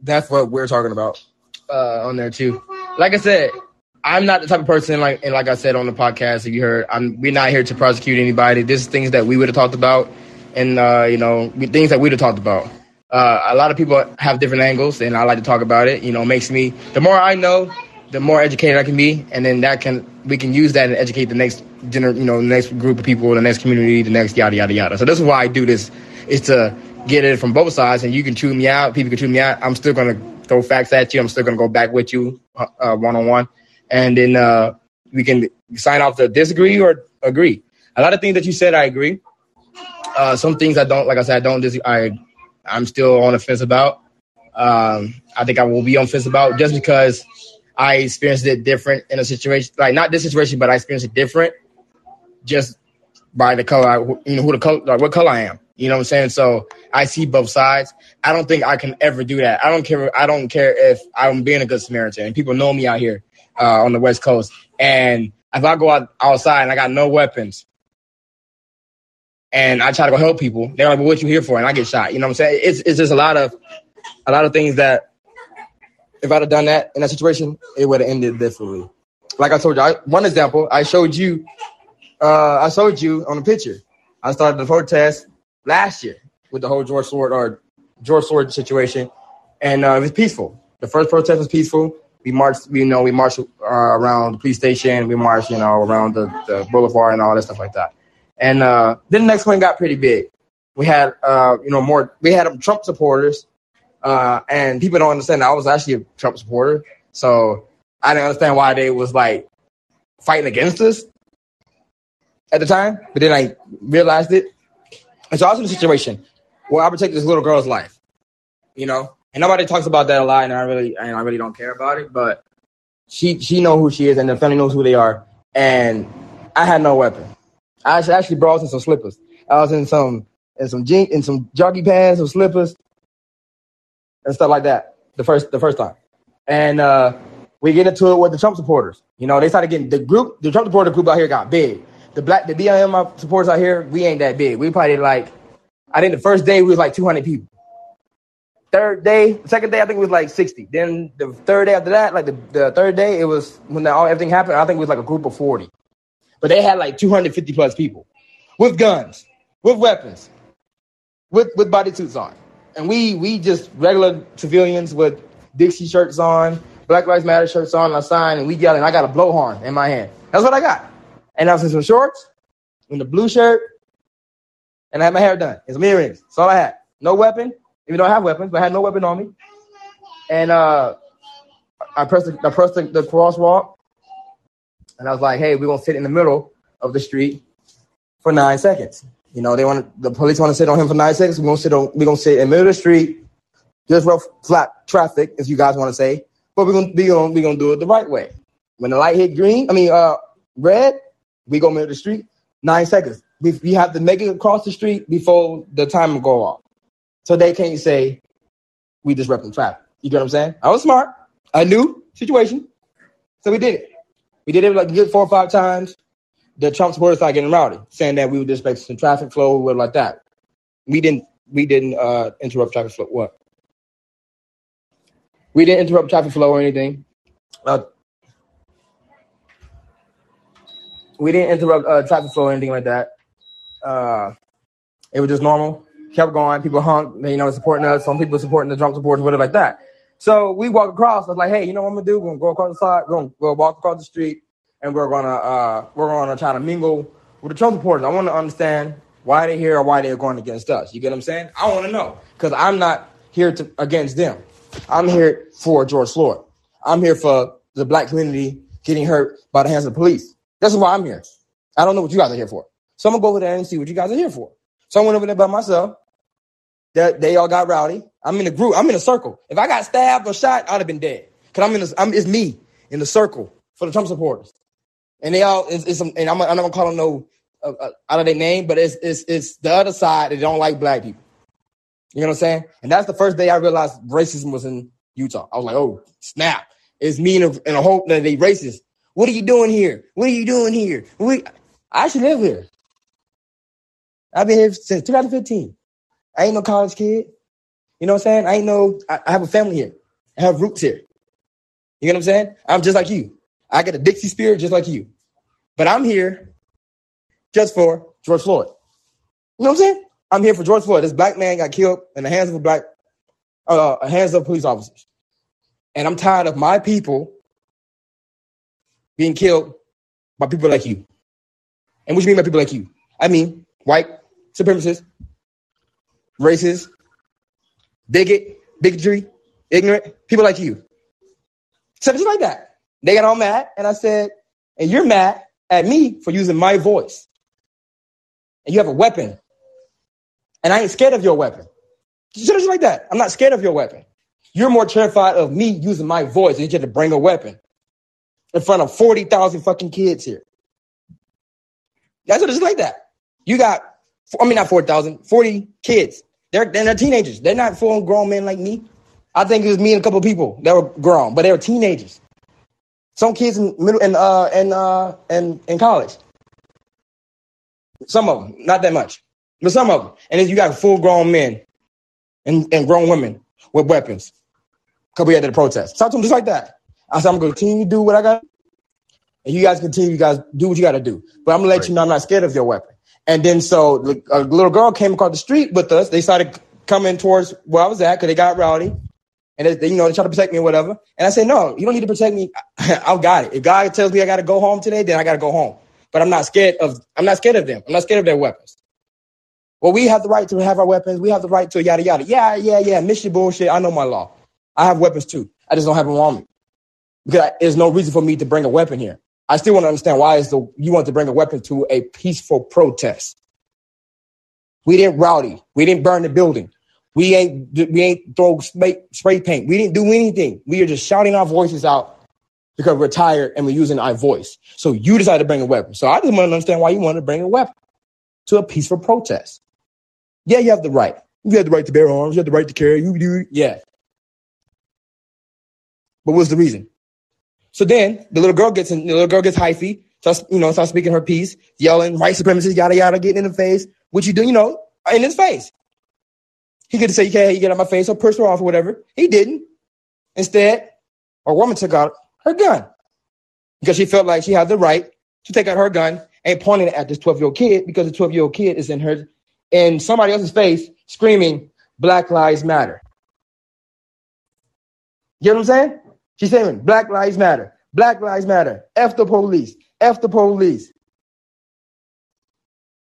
That's what we're talking about on there too. Like I said, I'm not the type of person, like I said on the podcast, if you heard, we're not here to prosecute anybody. This is things that we would have talked about, and things that we'd have talked about. A lot of people have different angles, and I like to talk about it. You know, makes me, the more I know, the more educated I can be, and then we can use that and educate the next next group of people, the next community, the next yada yada yada. So this is why I do this, is to get it from both sides, and you can chew me out, people can chew me out. I'm still going to throw facts at you. I'm still going to go back with you one-on-one. And then we can sign off to disagree or agree. A lot of things that you said, I agree. Some things I don't, like I said, I don't disagree. I'm still on the fence about. I think I will be on the fence about, just because I experienced it different in a situation, like not this situation, but I experienced it different just by the color, what color I am. You know what I'm saying? So I see both sides. I don't think I can ever do that. I don't care if I'm being a good Samaritan, and people know me out here on the West Coast. And if I go outside and I got no weapons and I try to go help people, they're like, well, what you here for? And I get shot. You know what I'm saying? It's just a lot of things that if I'd have done that in that situation, it would have ended differently. Like I told you, one example, I showed you on a picture. I started the protest last year with the whole George Floyd situation, and it was peaceful. The first protest was peaceful. We marched around the police station. We marched, around the boulevard and all that stuff like that. And then the next one got pretty big. We had, more. We had Trump supporters, and people don't understand that I was actually a Trump supporter, so I didn't understand why they was like fighting against us at the time. But then I realized it. It's also the situation where I protect this little girl's life, and nobody talks about that a lot, and I really don't care about it. But she know who she is, and the family knows who they are. And I had no weapon. I actually brought in some slippers. I was in some jockey pants, some slippers, and stuff like that. The first time, and we get into it with the Trump supporters. They started getting the Trump supporter group out here got big. The BLM supporters out here, we ain't that big. We probably I think the first day we was like 200 people. Second day, I think it was like 60. Then the third day after that, the third day, it was when everything happened, I think it was like a group of 40. But they had like 250 plus people with guns, with weapons, with bodysuits on. And we just regular civilians with Dixie shirts on, Black Lives Matter shirts on, a sign, and we yelling. I got a blow horn in my hand. That's what I got. And I was in some shorts, in the blue shirt, and I had my hair done. It's some earrings. That's all I had. No weapon, even though I have weapons, but I had no weapon on me. And I pressed the crosswalk, and I was like, hey, we're going to sit in the middle of the street for 9 seconds. The police want to sit on him for 9 seconds. We're going to sit in the middle of the street, just rough, flat traffic, as you guys want to say, but we're going to do it the right way. When the light hit red, we go middle of the street, 9 seconds. We have to make it across the street before the timer go off. So they can't say we disrupting traffic. You get what I'm saying? I was smart. I knew situation. So we did it. We did it like a good 4 or 5 times. The Trump supporters started getting rowdy, saying that we were disrupting traffic flow or like that. We didn't interrupt traffic flow. What? We didn't interrupt traffic flow or anything. We didn't interrupt traffic flow or anything like that. It was just normal. Kept going. People hung, supporting us. Some people supporting the Trump supporters, whatever like that. So we walk across. I was like, hey, you know what I'm gonna do? We're gonna go across the side. We'll walk across the street, and we're gonna try to mingle with the Trump supporters. I want to understand why they're here or why they're going against us. You get what I'm saying? I want to know, because I'm not here against them. I'm here for George Floyd. I'm here for the black community getting hurt by the hands of the police. That's why I'm here. I don't know what you guys are here for. So I'm going to go over there and see what you guys are here for. So I went over there by myself. They all got rowdy. I'm in a group. I'm in a circle. If I got stabbed or shot, I'd have been dead. Cause it's me in the circle for the Trump supporters, and they all and I'm not gonna call them out of their name, but it's the other side that don't like black people. You know what I'm saying? And that's the first day I realized racism was in Utah. I was like, oh snap! It's me and a whole that they racist. What are you doing here? What are you doing here? I should live here. I've been here since 2015. I ain't no college kid. You know what I'm saying? I have a family here. I have roots here. You know what I'm saying? I'm just like you. I get a Dixie spirit just like you. But I'm here just for George Floyd. You know what I'm saying? I'm here for George Floyd. This black man got killed in the hands of police officers. And I'm tired of my people being killed by people like you. And what do you mean by people like you? I mean white supremacists, racists, bigotry, ignorant, people like you. So just like that. They got all mad, and I said, and you're mad at me for using my voice. And you have a weapon. And I ain't scared of your weapon. Just like that. I'm not scared of your weapon. You're more terrified of me using my voice than you get to bring a weapon in front of 40,000 fucking kids here. That's what it's like that. You got, I mean, not 4,000, 40 kids. They're teenagers. They're not full grown men like me. I think it was me and a couple of people that were grown, but they were teenagers. Some kids in middle and college. Some of them, not that much, but some of them. And then you got full grown men and grown women with weapons. Couple years at the protest. Talk to them just like that. I said, I'm gonna continue to do what I got, and you guys continue. You guys do what you got to do. But I'm gonna let you know I'm not scared of your weapon. And then so a little girl came across the street with us. They started coming towards where I was at because they got rowdy. And they try to protect me or whatever. And I said, no, you don't need to protect me. I've got it. If God tells me I got to go home today, then I got to go home. But I'm not scared of them. I'm not scared of their weapons. Well, we have the right to have our weapons. We have the right to yada, yada. Yeah. Mission bullshit. I know my law. I have weapons too. I just don't have them on me. Because there's no reason for me to bring a weapon here. I still want to understand why you want to bring a weapon to a peaceful protest. We didn't rowdy. We didn't burn the building. We ain't throw spray paint. We didn't do anything. We are just shouting our voices out because we're tired and we're using our voice. So you decided to bring a weapon. So I just want to understand why you want to bring a weapon to a peaceful protest. Yeah, you have the right. You have the right to bear arms. You have the right to carry. You do. Yeah. But what's the reason? So then the little girl gets hyphy. Starts speaking her piece, yelling, white supremacists, yada, yada, getting in the face. What you do, in his face. He could say, hey, you get out of my face, or push her off or whatever. He didn't. Instead, a woman took out her gun because she felt like she had the right to take out her gun and point it at this 12-year-old kid because the 12-year-old kid is in somebody else's face screaming, Black Lives Matter. You know what I'm saying? She's saying, Black Lives Matter. Black Lives Matter. F the police. F the police.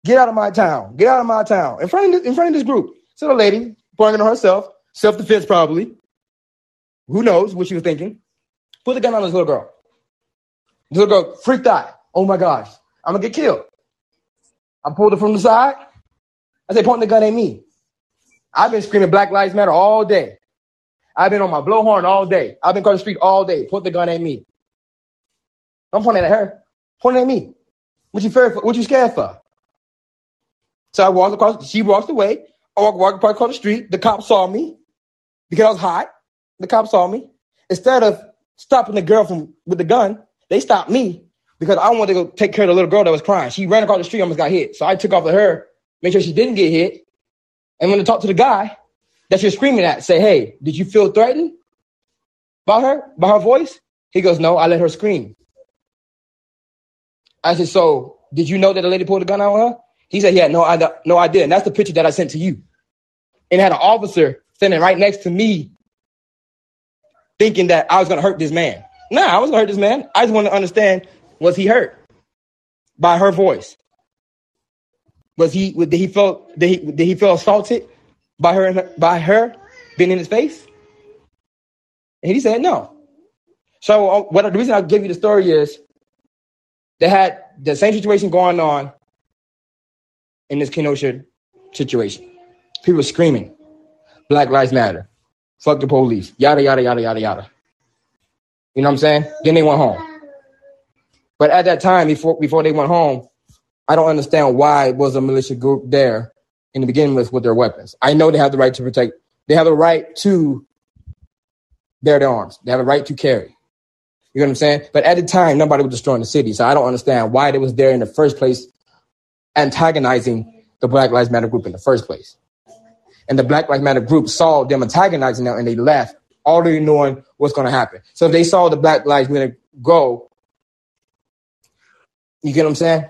Get out of my town. Get out of my town. In front of this group. So the lady, pointing on herself, self-defense probably, who knows what she was thinking, put the gun on this little girl. The little girl freaked out. Oh my gosh, I'm going to get killed. I pulled her from the side. I said, point the gun at me. I've been screaming Black Lives Matter all day. I've been on my blowhorn all day. I've been crossing the street all day. Point the gun at me. Don't point it at her. Point it at me. What you scared for? So I walked across. She walked away. I walked across the street. The cop saw me because I was hot. The cop saw me. Instead of stopping the girl with the gun, they stopped me because I wanted to go take care of the little girl that was crying. She ran across the street, almost got hit. So I took off with her, made sure she didn't get hit. And when I talked to the guy that she was screaming at, say, hey, did you feel threatened by her voice? He goes, no, I let her scream. I said, so did you know that the lady pulled the gun out on her? He said, yeah, no, I didn't. That's the picture that I sent to you. And had an officer standing right next to me thinking that I was going to hurt this man. No, I wasn't going to hurt this man. I just wanted to understand, was he hurt by her voice? Did he feel assaulted by her being in his face? And he said no. So the reason I give you the story is they had the same situation going on in this Kenosha situation. People were screaming, Black Lives Matter. Fuck the police. Yada, yada, yada, yada, yada. You know what I'm saying? Then they went home. But at that time, before they went home, I don't understand why was a militia group there in the beginning with their weapons. I know they have the right to protect. They have a right to bear their arms. They have a right to carry. You know what I'm saying? But at the time, nobody was destroying the city. So I don't understand why they was there in the first place antagonizing the Black Lives Matter group in the first place. And the Black Lives Matter group saw them antagonizing them and they left, already knowing what's going to happen. So if they saw the Black Lives Matter go, you get what I'm saying?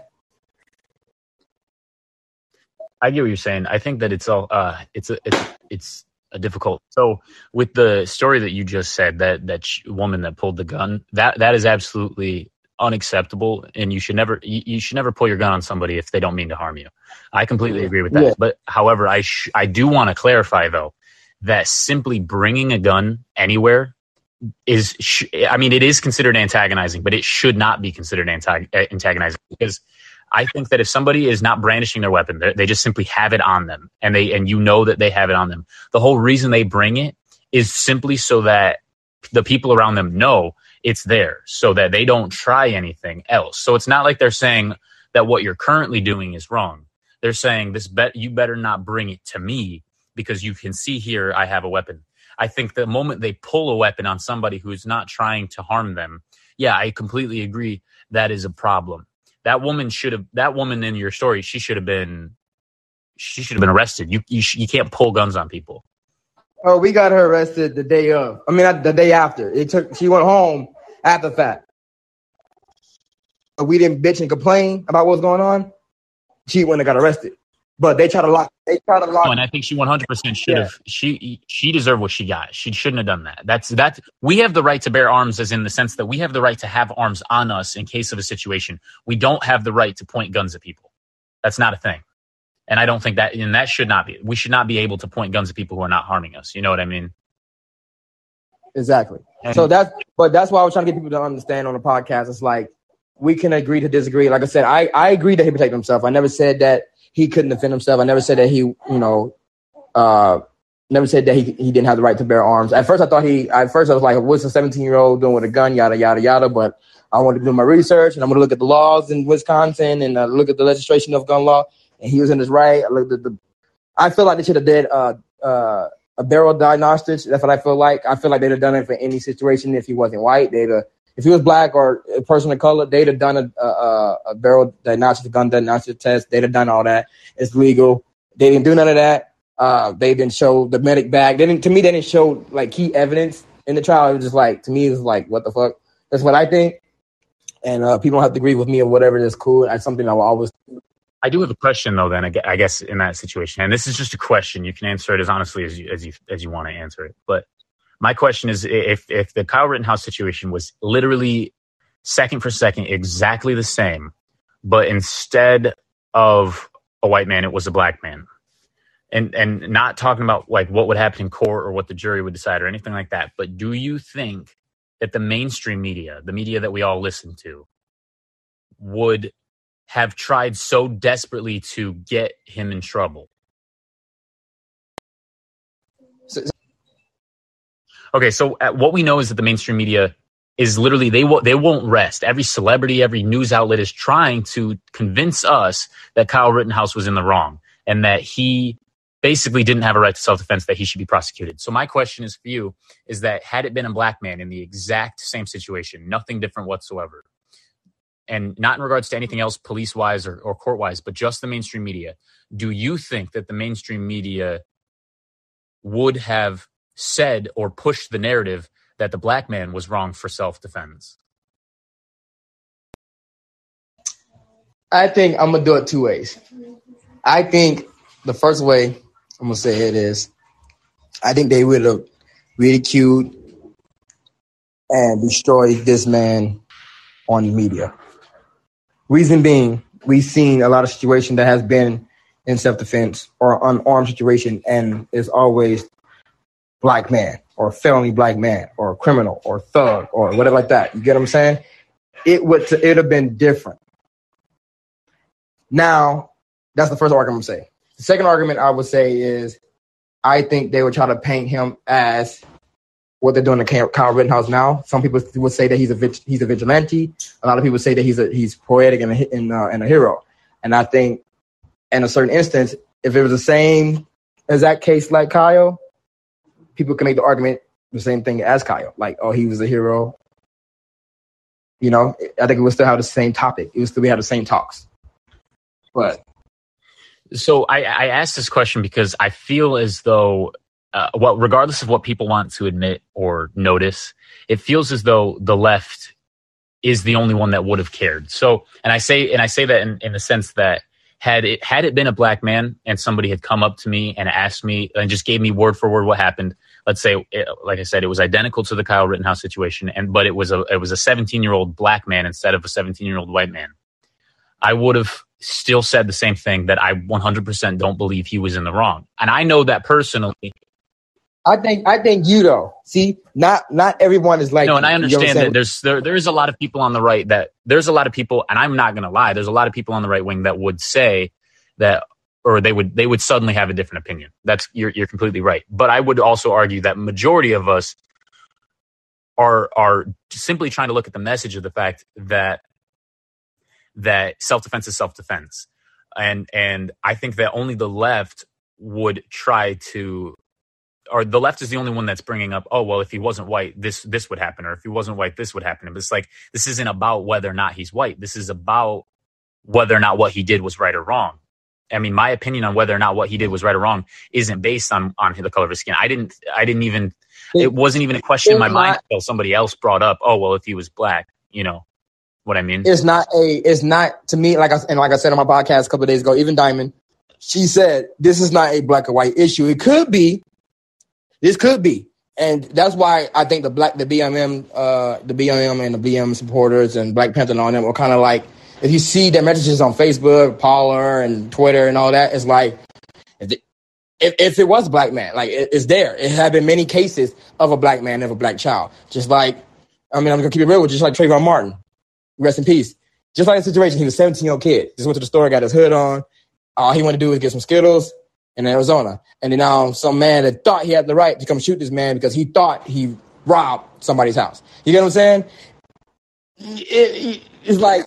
I get what you're saying. I think that it's all it's difficult. So with the story that you just said, that woman that pulled the gun, that is absolutely unacceptable, and you should never pull your gun on somebody if they don't mean to harm you. I completely agree with that. Yeah. But however, I do want to clarify though that simply bringing a gun anywhere is it is considered antagonizing, but it should not be considered antagonizing because I think that if somebody is not brandishing their weapon, they just simply have it on them, and that they have it on them. The whole reason they bring it is simply so that the people around them know it's there, so that they don't try anything else. So it's not like they're saying that what you're currently doing is wrong. They're saying you better not bring it to me because you can see here I have a weapon. I think the moment they pull a weapon on somebody who's not trying to harm them, yeah, I completely agree. That is a problem. That woman in your story, she should have been arrested. You can't pull guns on people. Oh, we got her arrested the day after. She went home after the fact. We didn't bitch and complain about what was going on. She wouldn't have got arrested. But they tried to lock. No, and I think she 100% should have. She deserved what she got. She shouldn't have done that. That's we have the right to bear arms, as in the sense that we have the right to have arms on us in case of a situation. We don't have the right to point guns at people. That's not a thing. And I don't think that should not be. We should not be able to point guns at people who are not harming us. You know what I mean? Exactly. And so that's why I was trying to get people to understand on the podcast. It's like we can agree to disagree. Like I said, I agree that he protected himself. I never said that he couldn't defend himself. I never said that he didn't have the right to bear arms. At first I was like, what's a 17-year-old doing with a gun, yada, yada, yada. But I wanted to do my research, and I'm going to look at the laws in Wisconsin and look at the legislation of gun law. And he was in his right. I looked at I feel like they should have did a barrel diagnostic. That's what I feel like. I feel like they'd have done it for any situation if he wasn't white. If he was black or a person of color, they'd have done a barrel diagnostic, gun diagnostic test. They'd have done all that. It's legal. They didn't do none of that. They didn't show the medic bag. They didn't show like key evidence in the trial. It was just like, to me, it was like, what the fuck? That's what I think. And people don't have to agree with me or whatever. That's cool. That's something I will always do. I do have a question, though, then, I guess, in that situation. And this is just a question. You can answer it as honestly as you want to answer it. But my question is, if the Kyle Rittenhouse situation was literally second for second exactly the same, but instead of a white man, it was a black man, and not talking about like what would happen in court or what the jury would decide or anything like that, but do you think that the mainstream media, the media that we all listen to, would have tried so desperately to get him in trouble? Okay, so what we know is that the mainstream media is literally, they won't rest. Every celebrity, every news outlet is trying to convince us that Kyle Rittenhouse was in the wrong and that he basically didn't have a right to self-defense, that he should be prosecuted. So my question is for you, is that had it been a black man in the exact same situation, nothing different whatsoever, and not in regards to anything else police-wise or court-wise, but just the mainstream media, do you think that the mainstream media would have said or pushed the narrative that the black man was wrong for self-defense? I think I'm going to do it two ways. I think the first way I'm going to say it is, I think they would have ridiculed and destroyed this man on the media. Reason being, we've seen a lot of situation that has been in self-defense or unarmed situation, and it's always black man or felony black man or criminal or thug or whatever like that. You get what I'm saying? It'd have been different. Now, that's the first argument I'm going to say. The second argument I would say is I think they would try to paint him as what they're doing to Kyle Rittenhouse now. Some people would say that he's a vigilante. A lot of people say that he's poetic and a hero. And I think in a certain instance, if it was the same exact case like Kyle, people can make the argument the same thing as Kyle. Like, oh, he was a hero. You know, I think it would still have the same topic. It would still have the same talks. But so I asked this question because I feel as though, regardless of what people want to admit or notice, it feels as though the left is the only one that would have cared. So, and I say that in the sense that had it been a black man and somebody had come up to me and asked me and just gave me word for word what happened. Let's say, like I said, it was identical to the Kyle Rittenhouse situation, but it was a 17-year-old black man instead of a 17-year-old white man. I would have still said the same thing, that I 100% don't believe he was in the wrong, and I know that personally. I think you though. See, not everyone is like no, and I understand that there is a lot of people on the right that there's a lot of people, and I'm not going to lie, there's a lot of people on the right wing that would say that. Or they would suddenly have a different opinion. That's you're completely right. But I would also argue that majority of us are simply trying to look at the message of the fact that self-defense is self-defense, and I think that only the left would try to, or the left is the only one that's bringing up, oh well, if he wasn't white, this would happen, or if he wasn't white, this would happen. But it's like, this isn't about whether or not he's white. This is about whether or not what he did was right or wrong. I mean, my opinion on whether or not what he did was right or wrong isn't based on the color of his skin. It wasn't even a question in my mind until somebody else brought up, oh, well, if he was black, you know what I mean? It's not to me, like I said on my podcast a couple of days ago, even Diamond, she said, this is not a black or white issue. It could be, this could be. And that's why I think the BLM and the BLM supporters and Black Panther and all them were kind of like, if you see their messages on Facebook, Parler, and Twitter, and all that, it's like, if it was a black man, like it's there. It had been many cases of a black man, of a black child. Just like, I mean, I'm gonna keep it real with, just like Trayvon Martin, rest in peace. Just like the situation, he was a 17-year-old kid. Just went to the store, got his hood on. All he wanted to do was get some Skittles in Arizona, and then now some man that thought he had the right to come shoot this man because he thought he robbed somebody's house. You get what I'm saying? It's like.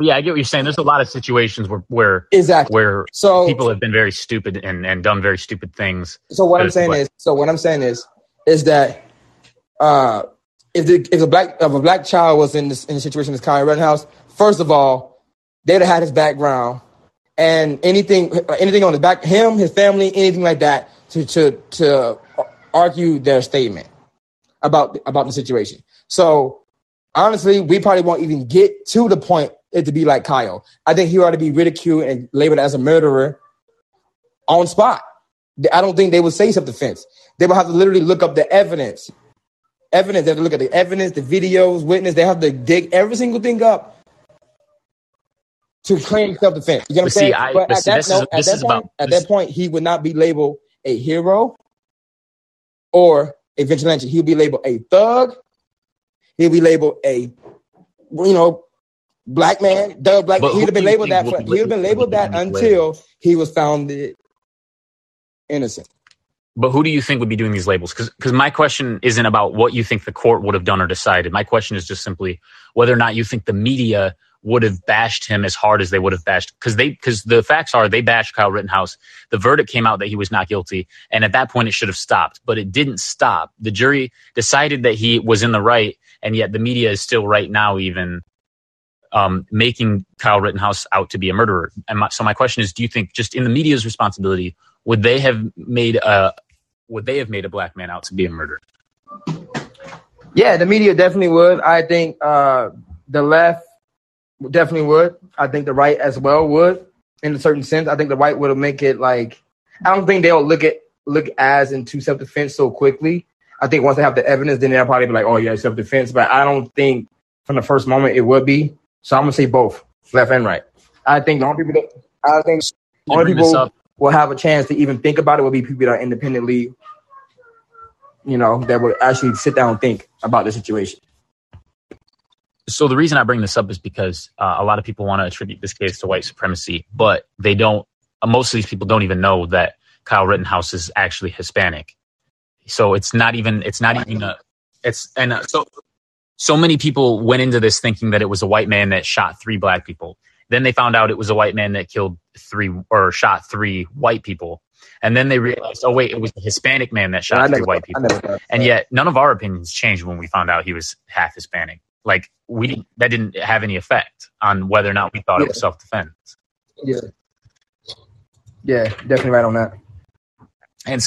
Yeah, I get what you're saying. There's a lot of situations where people have been very stupid and done very stupid things. So what I'm saying is that if a black child was in the situation as Kyle Rittenhouse, first of all, they'd have had his background and anything on his back, him, his family, anything like that to argue their statement about the situation. So honestly, we probably won't even get to the point. It to be like Kyle. I think he ought to be ridiculed and labeled as a murderer on spot. I don't think they would say self-defense. They would have to literally look up the evidence. They have to look at the evidence, the videos, witness. They have to dig every single thing up to claim self-defense. You know what I'm saying? At that point, he would not be labeled a hero or a vigilante. He'll be labeled a thug. He'll be labeled a, you know, black man, duh, black. He'd have been labeled that. He'd have been labeled that until he was found innocent. But who do you think would be doing these labels? Because my question isn't about what you think the court would have done or decided. My question is just simply whether or not you think the media would have bashed him as hard as they would have bashed. Because the facts are they bashed Kyle Rittenhouse. The verdict came out that he was not guilty, and at that point it should have stopped, but it didn't stop. The jury decided that he was in the right, and yet the media is still right now even. Making Kyle Rittenhouse out to be a murderer. And so my question is, do you think just in the media's responsibility, would they have made a black man out to be a murderer? Yeah, the media definitely would. I think the left definitely would. I think the right as well would, in a certain sense. I think the right would make it like, I don't think they'll look as into self-defense so quickly. I think once they have the evidence, then they'll probably be like, oh yeah, self-defense. But I don't think from the first moment it would be. So I'm gonna say both, left and right. I think the only people will have a chance to even think about it will be people that are independently, you know, that will actually sit down and think about the situation. So the reason I bring this up is because a lot of people want to attribute this case to white supremacy, but they don't. Most of these people don't even know that Kyle Rittenhouse is actually Hispanic. So so many people went into this thinking that it was a white man that shot 3 black people. Then they found out it was a white man that killed 3 or shot 3 white people. And then they realized, oh, wait, it was a Hispanic man that shot 3 white people. And yet none of our opinions changed when we found out he was half Hispanic. Like, that didn't have any effect on whether or not we thought it was self-defense. Yeah. Yeah, definitely right on that. And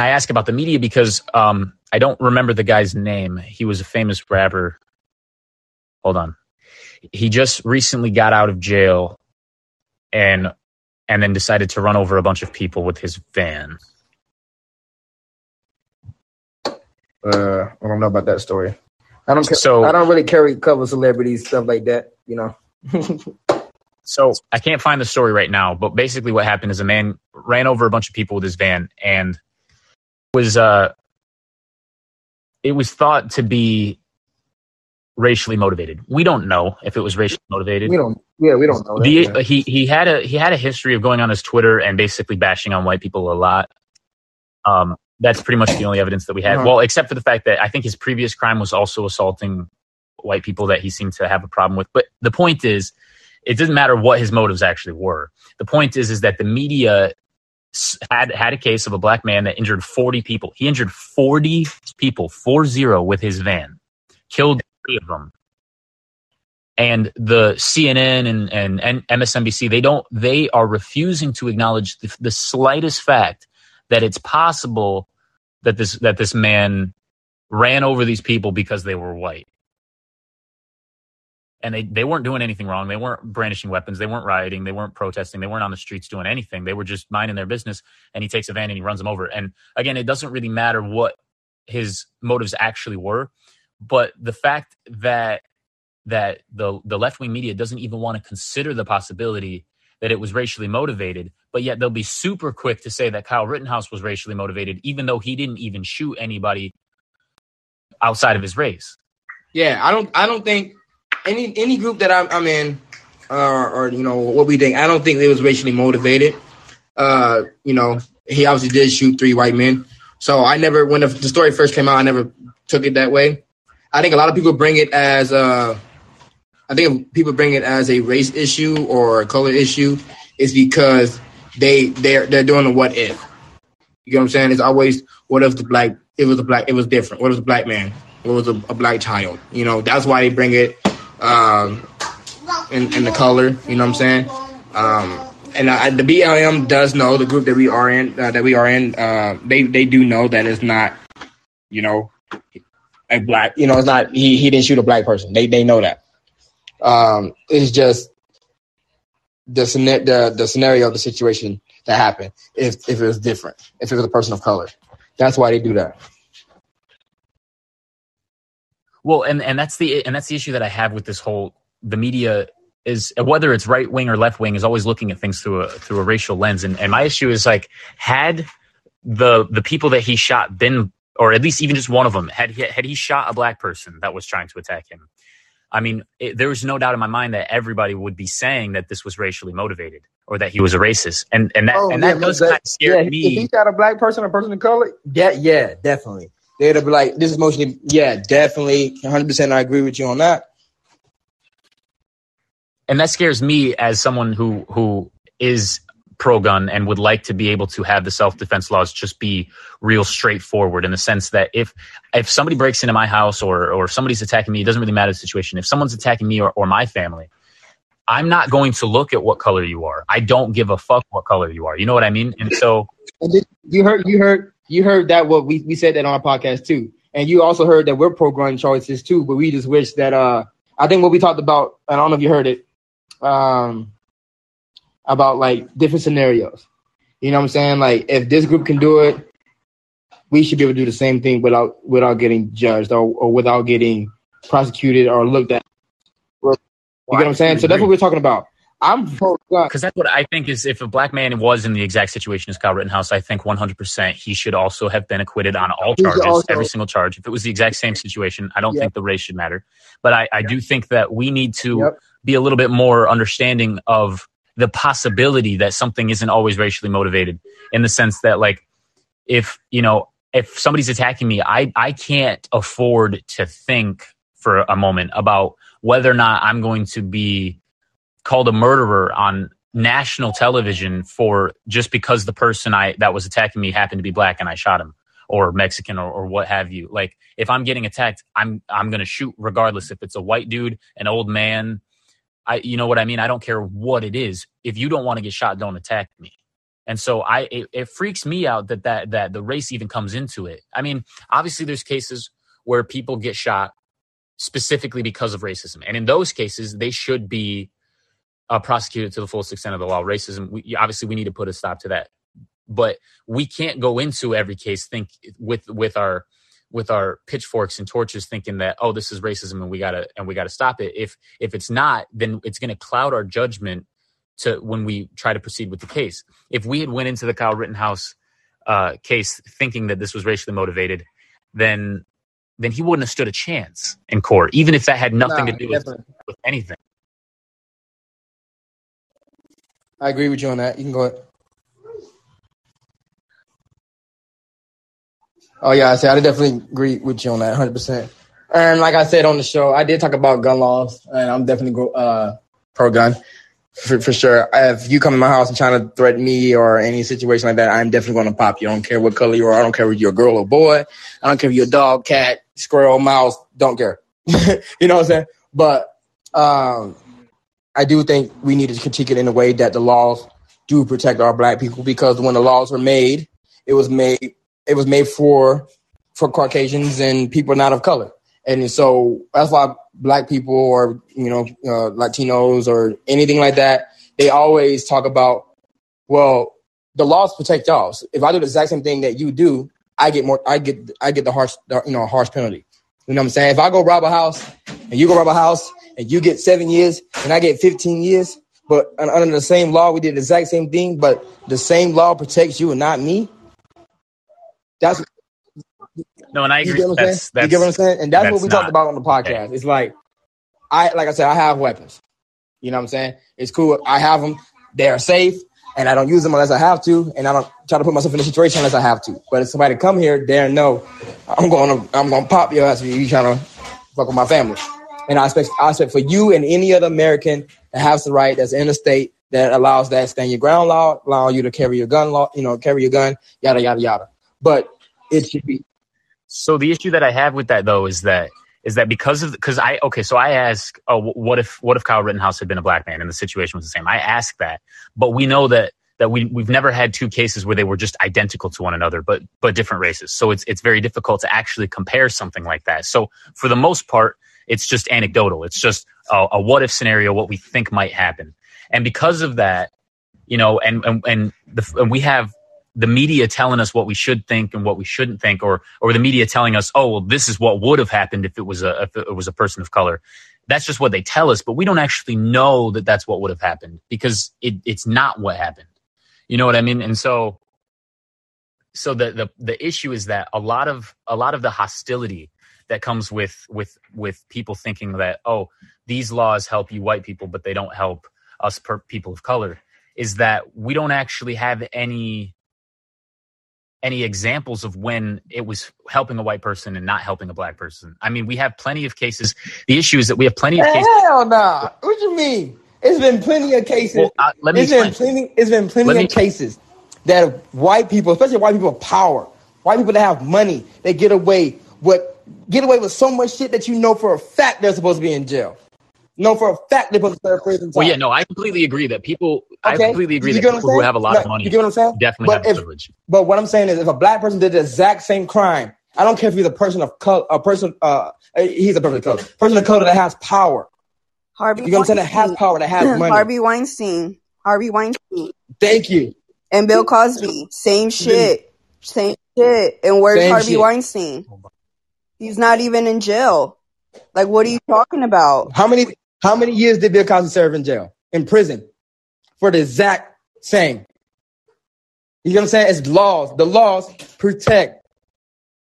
I ask about the media because I don't remember the guy's name. He was a famous rapper. Hold on. He just recently got out of jail and then decided to run over a bunch of people with his van. I don't know about that story. I don't really cover celebrities, stuff like that, you know. So I can't find the story right now, but basically what happened is a man ran over a bunch of people with his van, and it was thought to be racially motivated. We don't know if it was racially motivated. We don't know. He had a history of going on his Twitter and basically bashing on white people a lot. That's pretty much the only evidence that we had. Uh-huh. Well, except for the fact that I think his previous crime was also assaulting white people that he seemed to have a problem with. But the point is, it doesn't matter what his motives actually were. The point is that the media had a case of a black man that injured 40 people. He injured 40 people, 4-0, with his van, killed 3 of them. And the CNN and MSNBC, they are refusing to acknowledge the slightest fact that it's possible that this man ran over these people because they were white. And they weren't doing anything wrong. They weren't brandishing weapons. They weren't rioting. They weren't protesting. They weren't on the streets doing anything. They were just minding their business. And he takes a van and he runs them over. And again, it doesn't really matter what his motives actually were. But the fact that the left-wing media doesn't even want to consider the possibility that it was racially motivated, but yet they'll be super quick to say that Kyle Rittenhouse was racially motivated, even though he didn't even shoot anybody outside of his race. Yeah, I don't think any group that I'm in, or you know what we think, I don't think it was racially motivated. You know, he obviously did shoot 3 white men, so I never, when the story first came out, I never took it that way. I think a lot of people bring it as a race issue or a color issue is because they're doing a what if. You know what I'm saying? It's always what if it was different. What if it was a black man? What if it was a black child? You know, that's why they bring it in the color. You know what I'm saying? And the BLM does know, the group that we are in. They do know that it's not, you know, a black. You know, it's not. He didn't shoot a black person. They know that. It's just the scenario of the situation that happened. If it was different, if it was a person of color, that's why they do that. Well, and that's the issue that I have with this whole, the media is, whether it's right wing or left wing, is always looking at things through a racial lens. And my issue is, like, had the people that he shot been, or at least even just one of them, had he shot a black person that was trying to attack him, I mean, there was no doubt in my mind that everybody would be saying that this was racially motivated or that he was a racist. And that kind of scared me. If he shot a black person, a person of color, yeah, definitely. They'd be like, this is mostly, yeah, definitely, 100% I agree with you on that. And that scares me as someone who is pro-gun and would like to be able to have the self-defense laws just be real straightforward, in the sense that if somebody breaks into my house or somebody's attacking me, it doesn't really matter the situation. If someone's attacking me or my family, I'm not going to look at what color you are. I don't give a fuck what color you are. You know what I mean? And so you heard that what we said that on our podcast too. And you also heard that we're pro-gun choices too, but we just wish that I think what we talked about, I don't know if you heard it, about like different scenarios. You know what I'm saying? Like, if this group can do it, we should be able to do the same thing without getting judged or without getting prosecuted or looked at. You get what I'm saying? So that's what we're talking about. I'm pro-gun. Because that's what I think is, if a black man was in the exact situation as Kyle Rittenhouse, I think 100% he should also have been acquitted on all charges, every single charge. If it was the exact same situation, I don't think the race should matter. But I do think that we need to be a little bit more understanding of the possibility that something isn't always racially motivated, in the sense that, like, if somebody's attacking me, I can't afford to think for a moment about whether or not I'm going to be called a murderer on national television for just because the person that was attacking me happened to be black and I shot him, or Mexican, or what have you. Like, if I'm getting attacked, I'm going to shoot regardless. If it's a white dude, an old man, you know what I mean? I don't care what it is. If you don't want to get shot, don't attack me. And so it freaks me out that the race even comes into it. I mean, obviously there's cases where people get shot specifically because of racism. And in those cases, they should be prosecuted to the fullest extent of the law. Racism, we need to put a stop to that. But we can't go into every case with our pitchforks and torches thinking that, oh, this is racism and we gotta stop it. If it's not, then it's gonna cloud our judgment to when we try to proceed with the case. If we had went into the Kyle Rittenhouse case thinking that this was racially motivated, then he wouldn't have stood a chance in court, even if that had nothing to do with anything. I agree with you on that. You can go ahead. Oh, yeah, I definitely agree with you on that, 100%. And like I said on the show, I did talk about gun laws, and I'm definitely pro-gun, for sure. If you come to my house and trying to threaten me or any situation like that, I'm definitely going to pop you. I don't care what color you are. I don't care whether you're a girl or boy. I don't care if you're a dog, cat, squirrel, mouse. Don't care. You know what I'm saying? But I do think we need to critique it in a way that the laws do protect our black people, because when the laws were made, it was made for Caucasians and people not of color. And so that's why black people, or, Latinos or anything like that, they always talk about, well, the laws protect y'all. So if I do the exact same thing that you do, I get the harsh penalty. You know what I'm saying? If I go rob a house and you go rob a house and you get 7 years and I get 15 years, but under the same law, we did the exact same thing, but the same law protects you and not me. That's no, and I agree. You get what I'm saying? And that's what we talked about on the podcast. Okay. It's like I said, I have weapons. You know what I'm saying? It's cool. I have them. They are safe, and I don't use them unless I have to, and I don't try to put myself in a situation unless I have to. But if somebody come here, they know I'm gonna pop your ass if you trying to fuck with my family. And I expect for you and any other American that has the right, that's in the state, that allows that stand your ground law, allow you to carry your gun law, carry your gun, yada yada yada. But it should be. So the issue that I have with that, though, is that because I ask, what if Kyle Rittenhouse had been a black man and the situation was the same? I ask that, but we know that we've never had two cases where they were just identical to one another, but different races. So it's very difficult to actually compare something like that. So for the most part, it's just anecdotal. It's just a what if scenario, what we think might happen, and because of that, and we have the media telling us what we should think and what we shouldn't think, or the media telling us, oh, well, this is what would have happened if it was a person of color. That's just what they tell us, but we don't actually know that that's what would have happened, because it's not what happened. You know what I mean? And so the issue is that a lot of the hostility that comes with people thinking that, oh, these laws help you white people, but they don't help us people of color, is that we don't actually have any examples of when it was helping a white person and not helping a black person. I mean, we have plenty of cases. The issue is that we have plenty of cases. Hell nah. What do you mean? It's been plenty of cases. Well, it's been plenty of cases that white people, especially white people of power, white people that have money, they get away with so much shit that for a fact they're supposed to be in jail. No, for a fact, they're supposed to serve prison time. Well, yeah, no, I completely agree that people. Okay. I completely agree that people who have a lot of money, you get what I'm saying? Definitely have privilege. But what I'm saying is, if a black person did the exact same crime, I don't care if he's a person of color, person of color that has power. Harvey, you know what I'm saying? That has power, that has money. Harvey Weinstein. Thank you. And Bill Cosby, same shit. And where's Harvey Weinstein? He's not even in jail. Like, what are you talking about? How many years did Bill Cosby serve in jail, in prison, for the exact same? You know what I'm saying? It's laws. The laws protect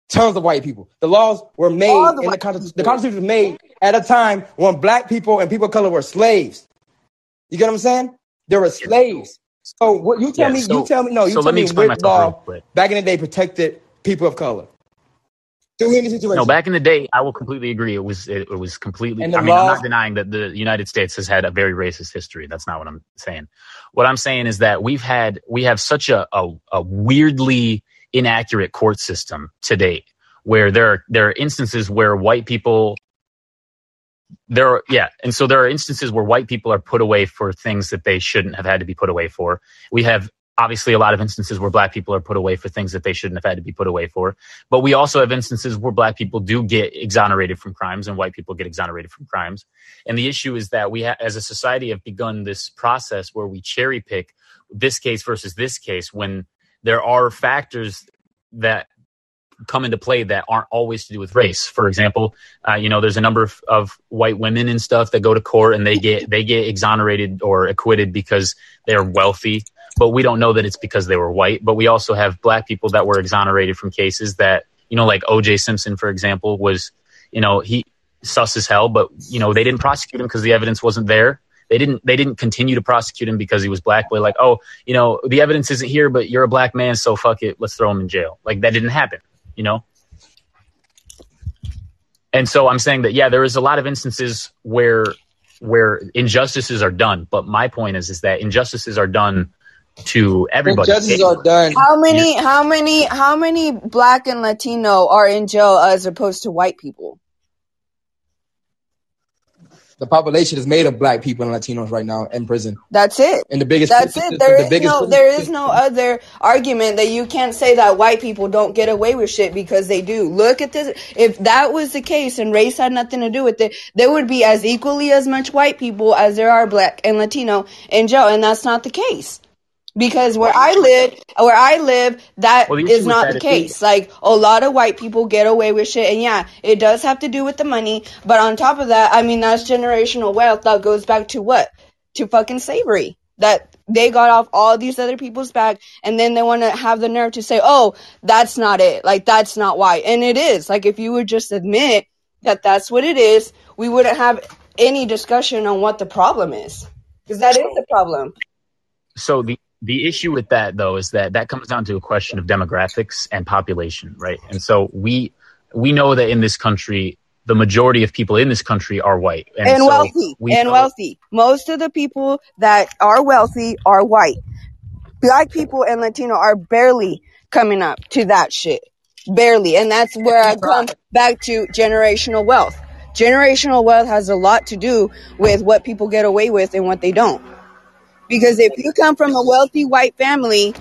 tons of white people. The laws were made, the Constitution was made at a time when black people and people of color were slaves. You get what I'm saying? There were slaves. So what you tell me? You tell me. No, you tell me. White law back in the day protected people of color. Through any situation. No, back in the day, I will completely agree. It was completely. I mean, I'm not denying that the United States has had a very racist history. That's not what I'm saying. What I'm saying is that we have such a weirdly inaccurate court system to date, where there are instances where white people. And so there are instances where white people are put away for things that they shouldn't have had to be put away for. We have obviously a lot of instances where black people are put away for things that they shouldn't have had to be put away for. But we also have instances where black people do get exonerated from crimes and white people get exonerated from crimes. And the issue is that we, as a society, have begun this process where we cherry pick this case versus this case when there are factors that come into play that aren't always to do with race. For example, there's a number of white women and stuff that go to court and they get exonerated or acquitted because they're wealthy, but we don't know that it's because they were white. But we also have black people that were exonerated from cases that, like O.J. Simpson, for example, was, he sus as hell, but they didn't prosecute him because the evidence wasn't there. They didn't continue to prosecute him because he was black. They're like, the evidence isn't here, but you're a black man, so fuck it, let's throw him in jail. Like, that didn't happen. And so I'm saying that, there is a lot of instances where injustices are done. But my point is that injustices are done to everybody. Injustices are done. How many black and Latino are in jail as opposed to white people? The population is made of black people and Latinos right now in prison. That's it. And the biggest. That's it. There is no other argument that you can't say that white people don't get away with shit because they do. Look at this. If that was the case and race had nothing to do with it, there would be as equally as much white people as there are black and Latino in jail, and that's not the case. Because where I live, is not the case. Like, a lot of white people get away with shit. And it does have to do with the money. But on top of that, I mean, that's generational wealth that goes back to what? To fucking slavery. That they got off all these other people's back. And then they want to have the nerve to say, oh, that's not it. Like, that's not why. And it is. Like, if you would just admit that that's what it is, we wouldn't have any discussion on what the problem is. Because that is the problem. So the issue with that, though, is that comes down to a question of demographics and population, right? And so we know that in this country, the majority of people in this country are white. And wealthy. Most of the people that are wealthy are white. Black people and Latino are barely coming up to that shit. Barely. And that's where I come back to generational wealth. Generational wealth has a lot to do with what people get away with and what they don't. Because if you come from a wealthy white family,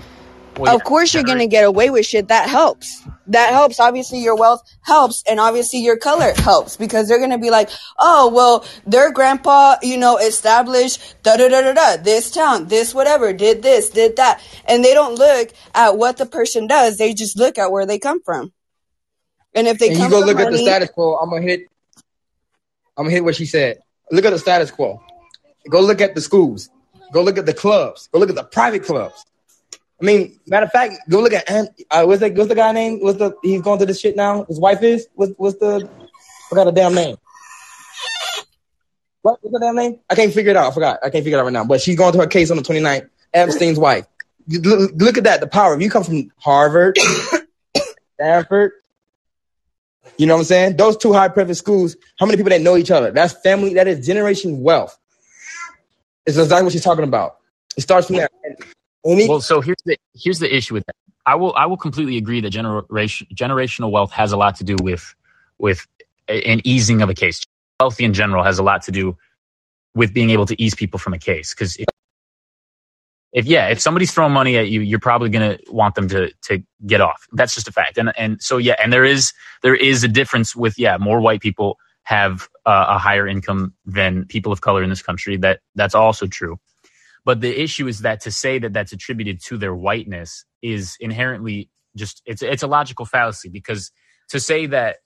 of course you're going to get away with shit. That helps. Obviously, your wealth helps. And obviously, your color helps. Because they're going to be like, oh, well, their grandpa, established this town, this whatever, did this, did that. And they don't look at what the person does. They just look at where they come from. And if they come from money. You go look at the status quo. I'm going to hit what she said. Look at the status quo. Go look at the schools. Go look at the clubs. Go look at the private clubs. I mean, matter of fact, go look at what's the guy name? He's going through this shit now? His wife is? I forgot the damn name. What's the damn name? I can't figure it out. I forgot. I can't figure it out right now. But she's going through her case on the 29th. Epstein's wife. Look at that. The power. If you come from Harvard, Stanford, you know what I'm saying? Those two high private schools, how many people that know each other? That's family. That is generation wealth. It's exactly what she's talking about. It starts from there. Well, so here's the issue with that. I will completely agree that generational wealth has a lot to do with an easing of a case. Wealthy in general has a lot to do with being able to ease people from a case. Because if somebody's throwing money at you, you're probably going to want them to get off. That's just a fact. And there is a difference with more white people have a higher income than people of color in this country. That's also true. But the issue is that to say that that's attributed to their whiteness is inherently just, it's a logical fallacy, because to say that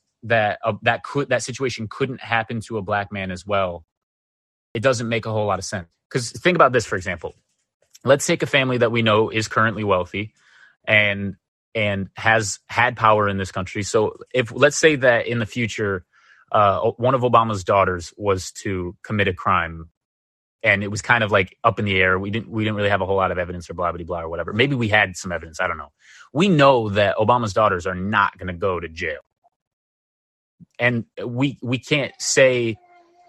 situation couldn't happen to a black man as well, it doesn't make a whole lot of sense. Because think about this, for example. Let's take a family that we know is currently wealthy and has had power in this country. So let's say that in the future, one of Obama's daughters was to commit a crime And it was kind of like up in the air. We didn't really have a whole lot of evidence or blah, blah, blah, or whatever. Maybe we had some evidence. I don't know. We know that Obama's daughters are not going to go to jail. And we can't say,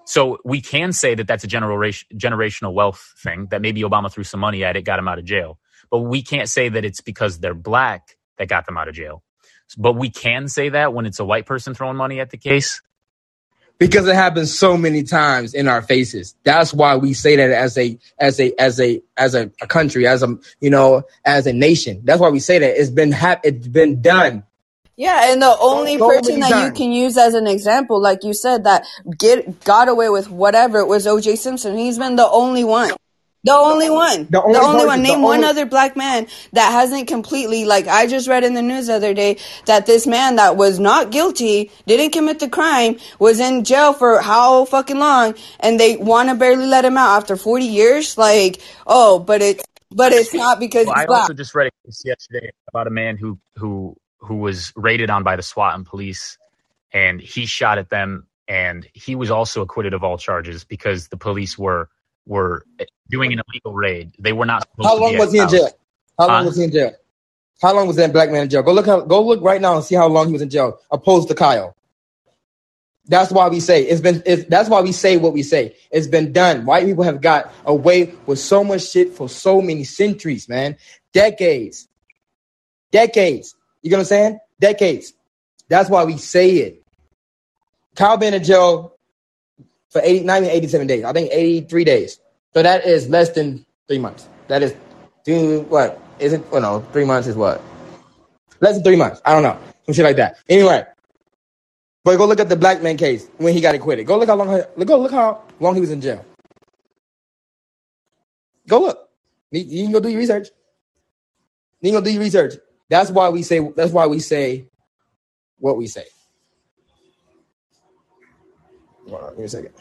so we can say that that's a generational wealth thing, that maybe Obama threw some money at it, got him out of jail. But we can't say that it's because they're black that got them out of jail. But we can say that when it's a white person throwing money at the case. Because it happens so many times in our faces. That's why we say that as a country, as a nation. That's why we say that it's been done. Yeah, and the only person that you can use as an example, like you said, that got away with whatever it was, O.J. Simpson. He's been the only one. The only one. Name one other black man that hasn't completely, like I just read in the news the other day, that this man that was not guilty, didn't commit the crime, was in jail for how fucking long, and they want to barely let him out after 40 years? Like, oh, but it's not because he's black. I also just read a case yesterday about a man who was raided on by the SWAT and police, and he shot at them, and he was also acquitted of all charges because the police were doing an illegal raid. They were not supposed to be. How long was he in jail? How long was that black man in jail? Go look right now and see how long he was in jail, opposed to Kyle. That's why we say that's why we say what we say. It's been done. White people have got away with so much shit for so many centuries, man. Decades. You know what I'm saying? Decades. That's why we say it. Kyle been in jail for 87 days. I think 83 days. So that is less than 3 months. That is, what? Is it? Oh no, 3 months is what? Less than 3 months. I don't know. Some shit like that. Anyway, but go look at the black man case when he got acquitted. Go look how long he was in jail. Go look. You can go do your research. That's why we say. That's why we say what we say. Hold on, give me a second.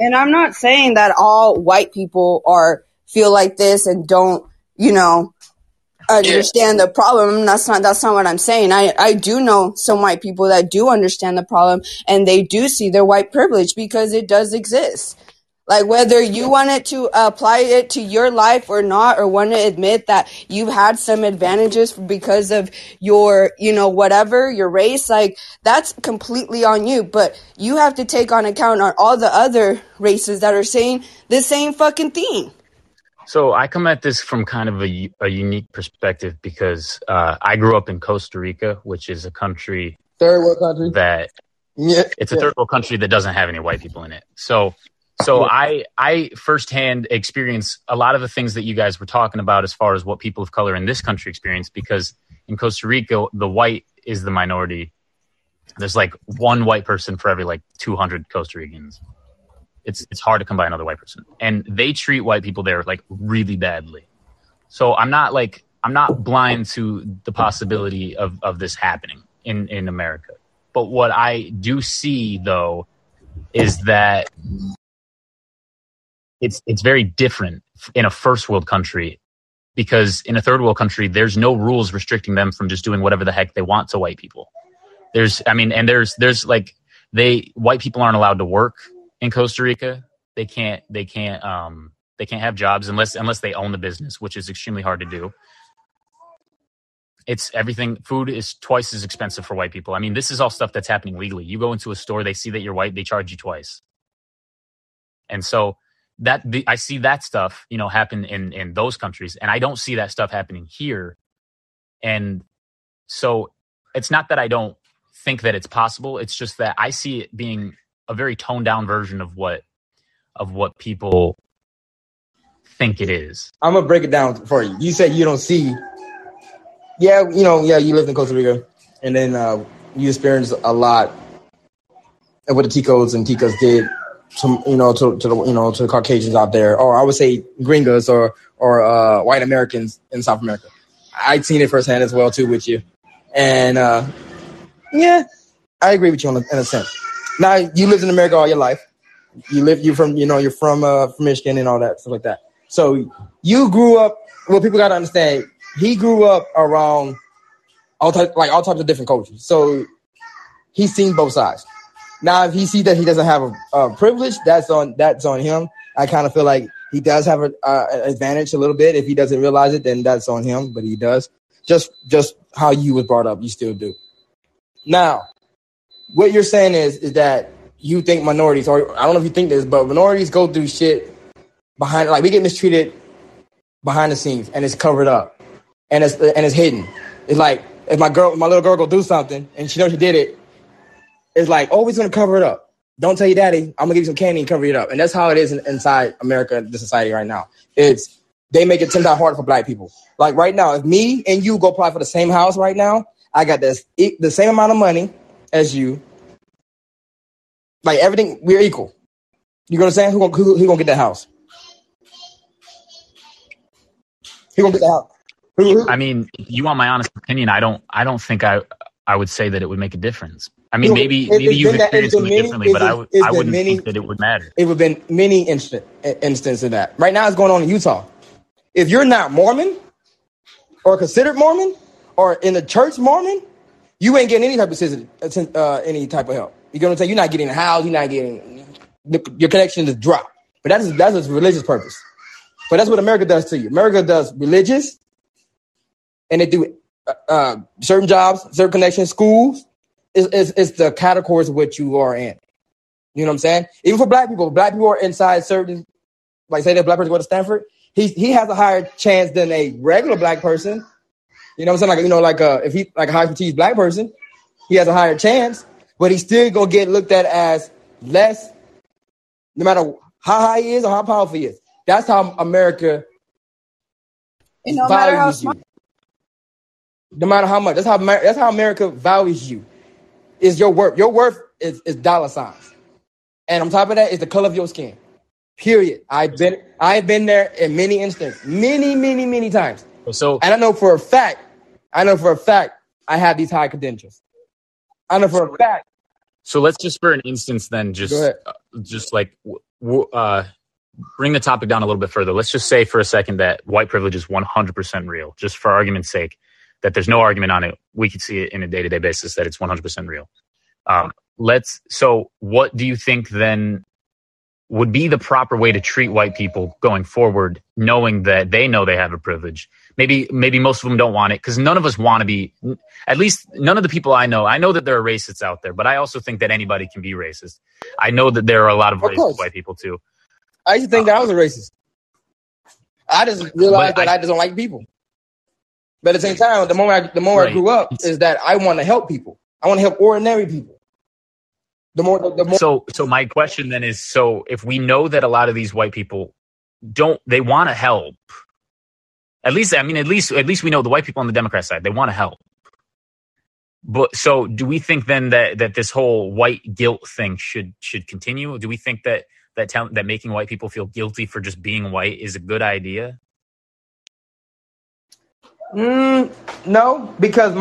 And I'm not saying that all white people feel like this and don't, understand the problem. That's not what I'm saying. I do know some white people that do understand the problem, and they do see their white privilege because it does exist. Like, whether you wanted to apply it to your life or not, or want to admit that you've had some advantages because of your, your race, like, that's completely on you. But you have to take on account on all the other races that are saying the same fucking thing. So I come at this from kind of a unique perspective because I grew up in Costa Rica, which is a country. Third world country. It's a third world country that doesn't have any white people in it. So I firsthand experience a lot of the things that you guys were talking about as far as what people of color in this country experience, because in Costa Rica, the white is the minority. There's like one white person for every like 200 Costa Ricans. It's hard to come by another white person. And they treat white people there like really badly. So I'm not blind to the possibility of this happening in America. But what I do see, though, is that it's very different in a first world country, because in a third world country, there's no rules restricting them from just doing whatever the heck they want to white people. White people aren't allowed to work in Costa Rica. They can't have jobs unless they own the business, which is extremely hard to do. It's everything. Food is twice as expensive for white people. I mean, this is all stuff that's happening legally. You go into a store, they see that you're white, they charge you twice. And so, I see that stuff, happen in those countries, and I don't see that stuff happening here. And so it's not that I don't think that it's possible. It's just that I see it being a very toned down version of what people think it is. I'm gonna break it down for you. You said you don't see. Yeah, you lived in Costa Rica, and then you experienced a lot of what the Ticos and Ticas did. To the Caucasians out there, or I would say gringos or white Americans in South America. I've seen it firsthand as well too with you, and I agree with you in a sense. Now you lived in America all your life. You're from Michigan and all that stuff like that. So you grew up. Well, people got to understand. He grew up around all types of different cultures. So he's seen both sides. Now, if he sees that he doesn't have a privilege, that's on him. I kind of feel like he does have an advantage a little bit. If he doesn't realize it, then that's on him. But he does. Just how you was brought up, you still do. Now, what you're saying is that you think minorities, or I don't know if you think this, but minorities go through shit behind, like we get mistreated behind the scenes, and it's covered up, and it's hidden. It's like if my little girl go do something, and she knows she did it. It's like, oh, he's going to cover it up. Don't tell your daddy. I'm going to give you some candy and cover it up. And that's how it is inside America, the society right now. It's they make it 10 times harder for black people. Like right now, if me and you go apply for the same house right now, I got the same amount of money as you. Like everything, we're equal. You know what I'm saying? Who gonna get that house? Who gonna get that house? I mean, you want my honest opinion? I don't think I would say that it would make a difference. I mean, maybe you've experienced something differently, but I wouldn't think that it would matter. It would have been many instances of that. Right now, it's going on in Utah. If you're not Mormon or considered Mormon or in the church Mormon, you ain't getting any type of help. You get what I'm saying? You're not getting a house. You're not getting your connection is dropped. But that's its religious purpose. But that's what America does to you. America does religious, and they do certain jobs, certain connections, schools. It's the categories of what you are in. You know what I'm saying? Even for black people are inside certain, like say that black person go to Stanford, he has a higher chance than a regular black person. You know what I'm saying? Like, you know, like if he like a high fatigued black person, he has a higher chance, but he's still gonna get looked at as less, no matter how high he is or how powerful he is. That's how America values no matter how smart. You. No matter how much. That's how America values you. Is your worth. Your worth is dollar signs. And on top of that is the color of your skin. Period. I've been there in many instances. Many times. So and I know for a fact I have these high credentials. I know for a fact. So let's just for an instance then just bring the topic down a little bit further. Let's just say for a second that white privilege is 100% real, just for argument's sake. That there's no argument on it. We could see it in a day-to-day basis that it's 100% real. So what do you think then would be the proper way to treat white people going forward, knowing that they know they have a privilege? Maybe most of them don't want it because none of us want to be, at least none of the people I know. I know that there are racists out there, but I also think that anybody can be racist. I know that there are a lot of racist white people too. I used to think that I was a racist. I just realized that I just don't like people. But at the same time, the more I grew up, is that I want to help people. I want to help ordinary people. The more. So my question then is: so if we know that a lot of these white people they want to help? At least we know the white people on the Democrat side, they want to help. But so, do we think then that this whole white guilt thing should continue? Do we think that making white people feel guilty for just being white is a good idea? No, because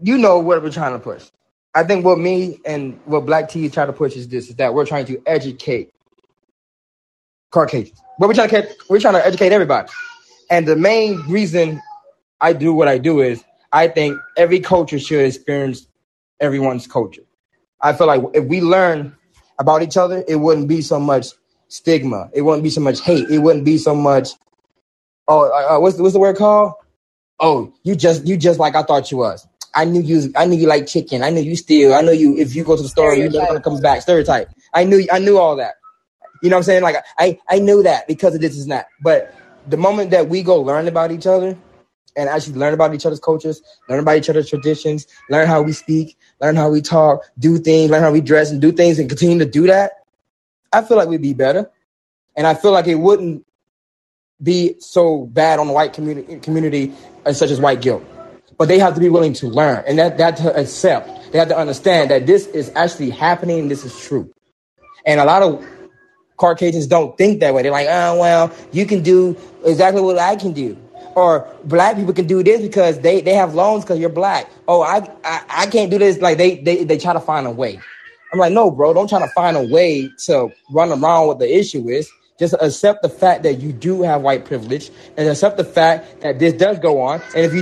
you know what we're trying to push. I think what me and what Black T try to push is that we're trying to educate Caucasians. But we're trying to educate everybody. And the main reason I do what I do is I think every culture should experience everyone's culture. I feel like if we learn about each other, it wouldn't be so much stigma. It wouldn't be so much hate. It wouldn't be so much. Oh, what's the word called? Oh, you just like I thought you was. I knew you like chicken. I knew you steal. I know you. If you go to the store, you know it comes back. Stereotype. I knew all that. You know what I'm saying? Like I knew that because of this is not. But the moment that we go learn about each other and actually learn about each other's cultures, learn about each other's traditions, learn how we speak, learn how we talk, do things, learn how we dress and do things, and continue to do that, I feel like we'd be better, and I feel like it wouldn't be so bad on the white community such as white guilt. But they have to be willing to learn and that to accept. They have to understand that this is actually happening. This is true. And a lot of Caucasians don't think that way. They're like, oh, well, you can do exactly what I can do. Or black people can do this because they have loans because you're black. Oh, I can't do this. Like they try to find a way. I'm like, no, bro, don't try to find a way to run around what the issue is. Just accept the fact that you do have white privilege, and accept the fact that this does go on. And if you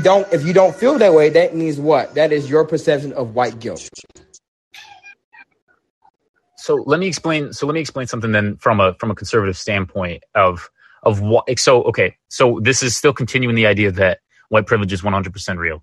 don't feel that way, that means what? That is your perception of white guilt. So let me explain something then from a conservative standpoint of what. So okay, so this is still continuing the idea that white privilege is 100% real,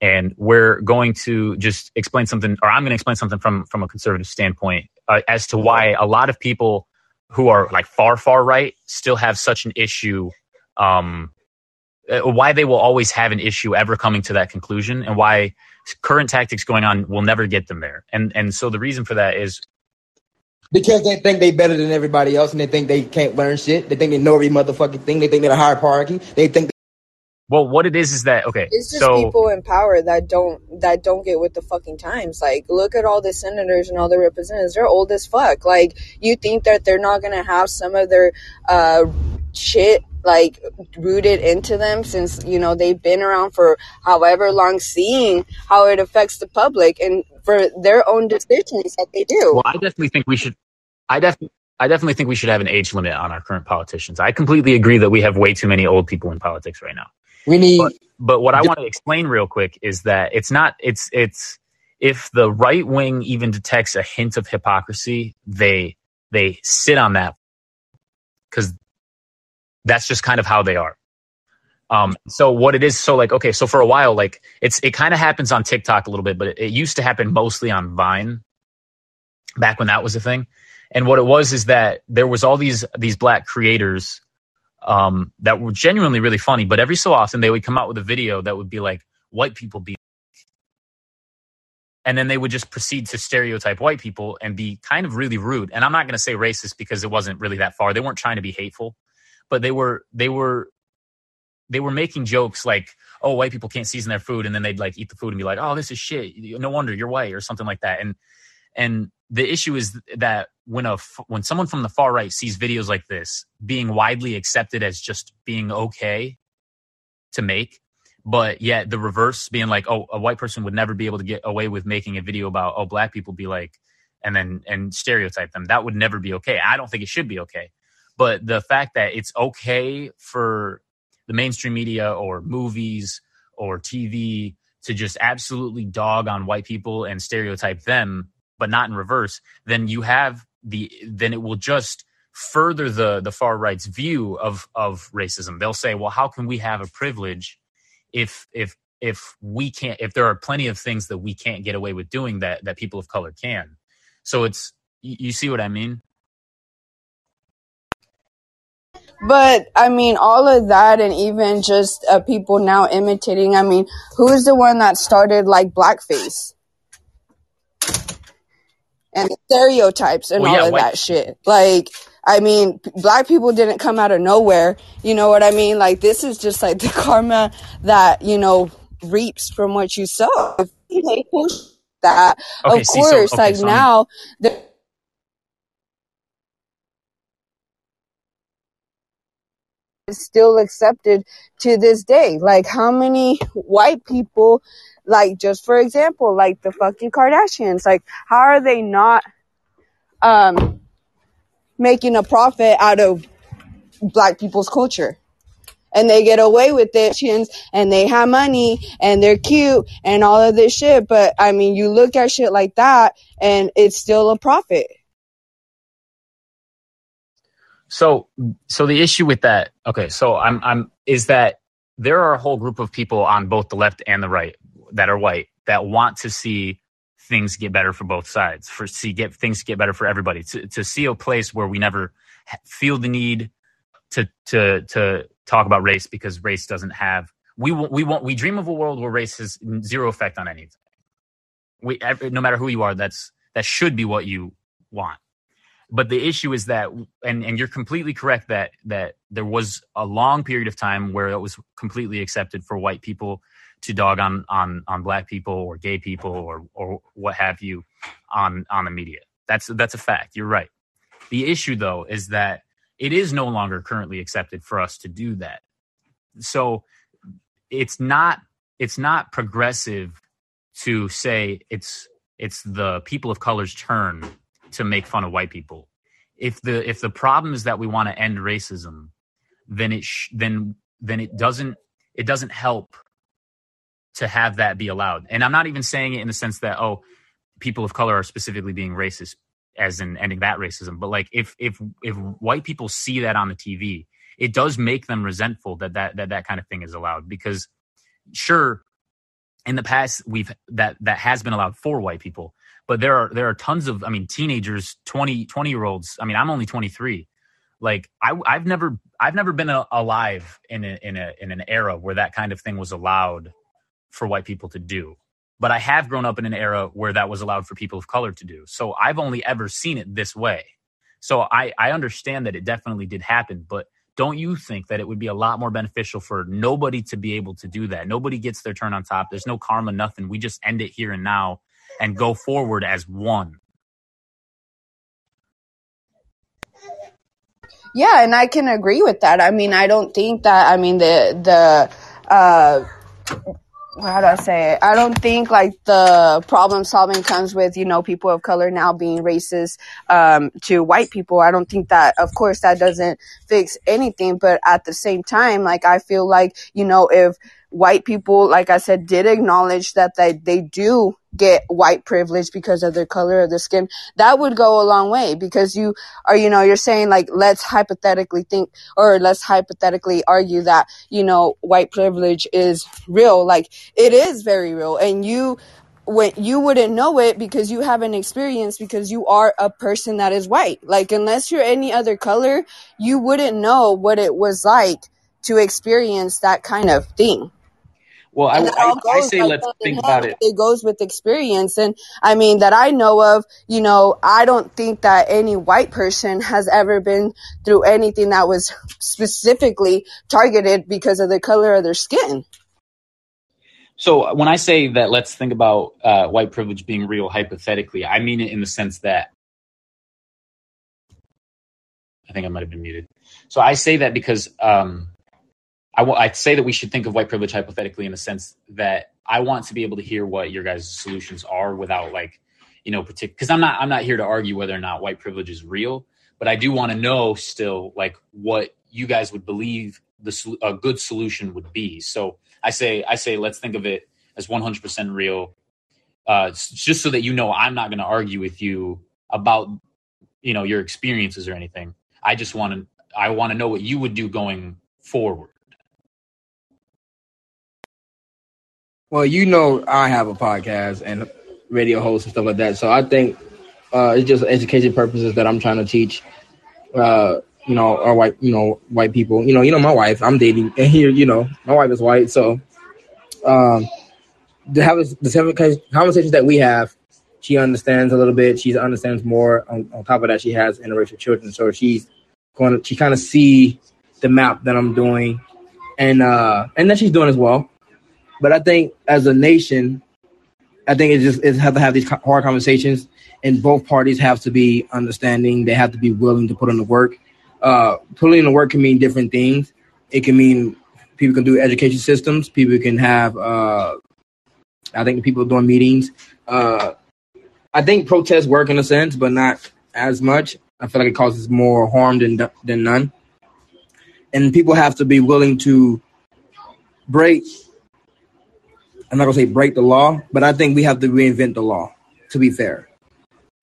and we're going to just explain something, or I'm going to explain something from a conservative standpoint as to why a lot of people who are like far right still have such an issue. Why they will always have an issue ever coming to that conclusion, and why current tactics going on will never get them there. And so the reason for that is because they think they better than everybody else, and they think they can't learn shit. They think they know every motherfucking thing. They think they're a higher hierarchy. They think. Well, what it is that okay? It's just so, people in power that don't get with the fucking times. Like, look at all the senators and all the representatives. They're old as fuck. Like, you think that they're not gonna have some of their shit like rooted into them since, you know, they've been around for however long, seeing how it affects the public and for their own decisions that they do. Well, I definitely think we should have an age limit on our current politicians. I completely agree that we have way too many old people in politics right now. We need, but what I want to explain real quick is that it's if the right wing even detects a hint of hypocrisy, they sit on that because that's just kind of how they are. So what it is, so like, okay, so for a while, like it kind of happens on TikTok a little bit, but it used to happen mostly on Vine back when that was a thing. And what it was is that there was all these black creators that were genuinely really funny, but every so often they would come out with a video that would be like, white people be, and then they would just proceed to stereotype white people and be kind of really rude. And I'm not going to say racist because it wasn't really that far. They weren't trying to be hateful. But they were making jokes like, oh, white people can't season their food, and then they'd like eat the food and be like, oh, this is shit. No wonder you're white, or something like that. And the issue is that when someone from the far right sees videos like this being widely accepted as just being okay to make, but yet the reverse being like, oh, a white person would never be able to get away with making a video about, oh, black people be like, and stereotype them. That would never be okay. I don't think it should be okay. But the fact that it's okay for the mainstream media or movies or TV to just absolutely dog on white people and stereotype them, but not in reverse, then it will just further the far right's view of racism. They'll say, well, how can we have a privilege if there are plenty of things that we can't get away with doing that people of color can? So it's, you see what I mean? But, I mean, all of that, and even just people now imitating, I mean, who's the one that started, like, blackface? And stereotypes and that shit. Like, I mean, black people didn't come out of nowhere. You know what I mean? Like, this is just, like, the karma that, you know, reaps from what you sow. If you push that, okay, of course, so, okay, like, so now... is still accepted to this day. Like, how many white people, like, just for example, like the fucking Kardashians, like, how are they not making a profit out of black people's culture? And they get away with it, and they have money, and they're cute, and all of this shit. But, I mean, you look at shit like that, and it's still a profit. So the issue with that, okay, so I'm is that there are a whole group of people on both the left and the right that are white that want to see things get better for both sides, get better for everybody, to see a place where we never feel the need to talk about race, because race doesn't have we dream of a world where race has zero effect on anything. No matter who you are, that should be what you want. But the issue is that, and you're completely correct that there was a long period of time where it was completely accepted for white people to dog on black people or gay people or what have you on the media. That's a fact. You're right. The issue, though, is that it is no longer currently accepted for us to do that. So it's not progressive to say it's the people of color's turn to make fun of white people. If the problem is that we want to end racism, then it doesn't help to have that be allowed. And I'm not even saying it in the sense that, oh, people of color are specifically being racist. as in ending that racism. But like if white people see that on the TV, it does make them resentful that kind of thing is allowed, because sure, in the past that has been allowed for white people, but there are tons of, I mean, teenagers, 20-year-olds. I mean, I'm only 23. Like I've never been alive in an era where that kind of thing was allowed for white people to do. But I have grown up in an era where that was allowed for people of color to do. So I've only ever seen it this way. So I understand that it definitely did happen, but don't you think that it would be a lot more beneficial for nobody to be able to do that? Nobody gets their turn on top. There's no karma, nothing. We just end it here and now and go forward as one. Yeah, and I can agree with that. I mean, I don't think that, I mean, how do I say it? I don't think like the problem solving comes with, you know, people of color now being racist to white people. I don't think that, of course, that doesn't fix anything. But at the same time, like, I feel like, you know, if white people, like I said, did acknowledge that they do get white privilege because of their color of their skin, that would go a long way, because you are, you know, you're saying like, let's hypothetically argue that, you know, white privilege is real. Like, it is very real. And you wouldn't know it because you haven't experienced, because you are a person that is white. Like, unless you're any other color, you wouldn't know what it was like to experience that kind of thing. Well, I say let's think about it. It goes with experience. And I mean, that I know of, you know, I don't think that any white person has ever been through anything that was specifically targeted because of the color of their skin. So when I say that, let's think about white privilege being real hypothetically, I mean it in the sense that I think I might have been muted. So I say that because I'd say that we should think of white privilege hypothetically in the sense that I want to be able to hear what your guys' solutions are without, like, you know, because I'm not here to argue whether or not white privilege is real, but I do want to know still like what you guys would believe a good solution would be. So I say let's think of it as 100% real, just so that, you know, I'm not going to argue with you about, you know, your experiences or anything. I want to know what you would do going forward. Well, you know, I have a podcast and radio hosts and stuff like that. So I think it's just education purposes that I'm trying to teach, you know, our white, you know, white people. You know, my wife, I'm dating, and here, you know, my wife is white. So to have the conversations that we have, she understands a little bit. She understands more. On top of that, she has interracial children. So she kind of see the map that I'm doing and that she's doing as well. But I think as a nation, I think it's have to have these hard conversations, and both parties have to be understanding. They have to be willing to put in the work. Putting in the work can mean different things. It can mean people can do education systems. People can have, I think people are doing meetings. I think protests work in a sense, but not as much. I feel like it causes more harm than none. And people have to be willing to break. I'm not going to say break the law, but I think we have to reinvent the law, to be fair.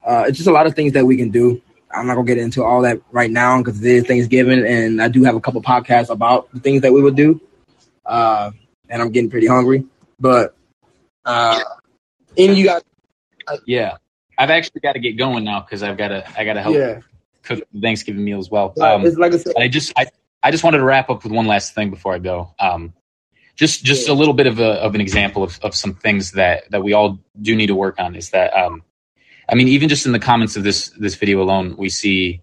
It's just a lot of things that we can do. I'm not going to get into all that right now because it is Thanksgiving, and I do have a couple podcasts about the things that we would do, and I'm getting pretty hungry. But yeah, I've actually got to get going now because I got to help cook the Thanksgiving meal as well. It's like I said, I just wanted to wrap up with one last thing before I go. Just a little bit of an example of some things that we all do need to work on is that, I mean, even just in the comments of this video alone, we see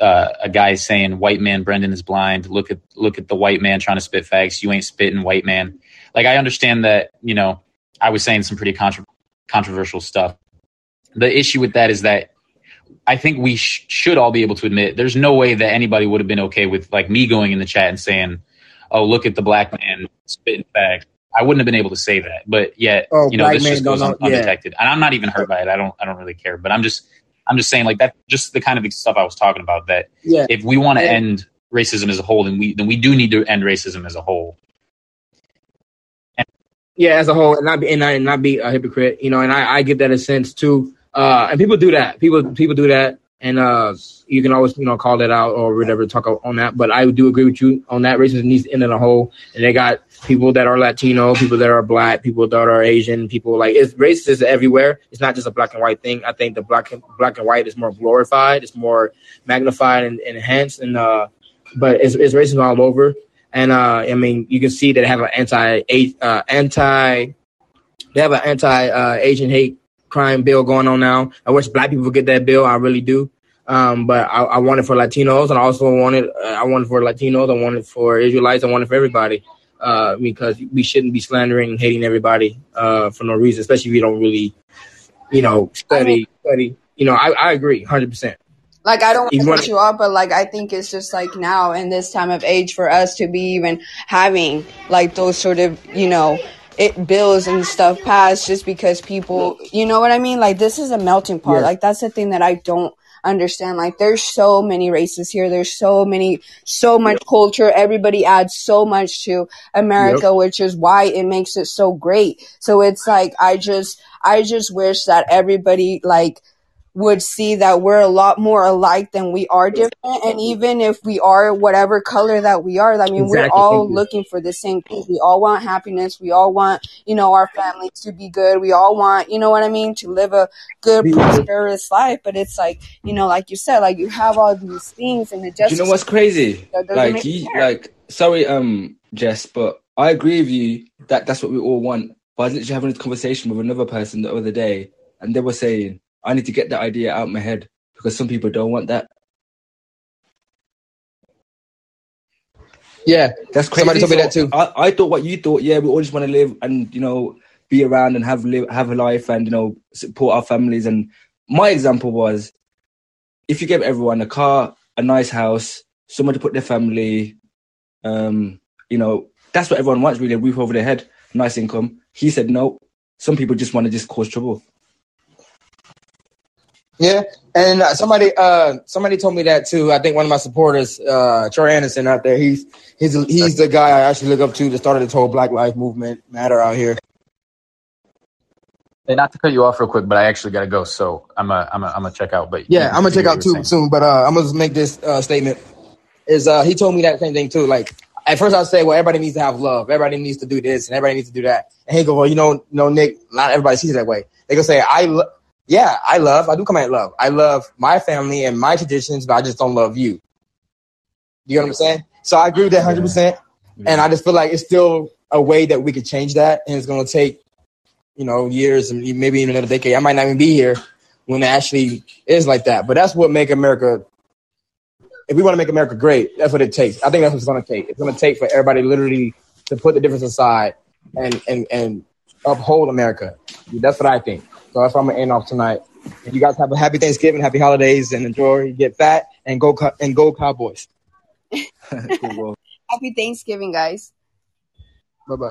a guy saying, "White man, Brendan is blind. Look at the white man trying to spit fags. You ain't spitting, white man." Like, I understand that, you know, I was saying some pretty controversial stuff. The issue with that is that I think we should all be able to admit there's no way that anybody would have been okay with, like, me going in the chat and saying, "Oh, look at the black man spitting facts." I wouldn't have been able to say that, but yet, you know, this just goes undetected, and I'm not even hurt by it. I don't really care, but I'm just saying, like, that's just the kind of stuff I was talking about. That if we want to end racism as a whole, then we do need to end racism as a whole. And as a whole, and not be a hypocrite, you know. And I get that in a sense too. And people do that. People do that. And you can always, call that out or whatever, talk on that. But I do agree with you on that. Racism needs to end in a whole. And they got people that are Latino, people that are black, people that are Asian, people like it's racist everywhere. It's not just a black and white thing. I think the black and white is more glorified. It's more magnified and enhanced. And but it's racism all over. And I mean, you can see that have an anti-Asian hate crime bill going on now. I wish black people get that bill. I really do. But I want it for Latinos, and I also want it for Latinos. I want it for Israelites. I want it for everybody because we shouldn't be slandering and hating everybody for no reason, especially if you don't really, study. I agree 100%. Like, I don't want to cut you off, but, I think it's just, now in this time of age for us to be even having, those sort of, bills and stuff passed just because people, you know what I mean? This is a melting pot. Yeah. That's the thing that I don't understand. There's so many races here. There's so much yep. culture. Everybody adds so much to America, yep. which is why it makes it so great. So it's I just wish that everybody, would see that we're a lot more alike than we are different. And even if we are whatever color that we are, exactly. We're all looking for the same thing. We all want happiness. We all want, our families to be good. We all want, to live a good, prosperous life. But it's you said, you have all these things and it just... You know what's crazy? Sorry, Jess, but I agree with you that that's what we all want. But I was literally having this conversation with another person the other day and they were saying, I need to get that idea out of my head because some people don't want that. Yeah, that's crazy. Somebody told me that too. I thought what you thought. Yeah, we all just want to live and be around and have a life and support our families. And my example was, if you gave everyone a car, a nice house, somewhere to put their family, that's what everyone wants really, a roof over their head, nice income. He said no. Some people just want to just cause trouble. Yeah, and somebody told me that too. I think one of my supporters, Troy Anderson out there, he's the guy I actually look up to that started this whole Black Lives Matter out here. Hey, not to cut you off real quick, but I actually gotta go, so I'm a check out. But yeah, I'm gonna check out too soon. But I'm gonna make this statement: he told me that same thing too. At first I say, well, everybody needs to have love, everybody needs to do this, and everybody needs to do that. And he go, well, Nick, not everybody sees it that way. They gonna say I do come at love. I love my family and my traditions, but I just don't love you. You know what I'm saying? So I agree with that 100%. Yeah. And I just feel like it's still a way that we could change that. And it's going to take, years and maybe even another decade. I might not even be here when it actually is like that. But that's what make America, if we want to make America great, that's what it takes. I think that's what it's going to take. It's going to take for everybody literally to put the difference aside and uphold America. That's what I think. So that's why I'm going to end off tonight. And you guys have a happy Thanksgiving, happy holidays, and enjoy. Get fat and go Cowboys. Cool, happy Thanksgiving, guys. Bye-bye.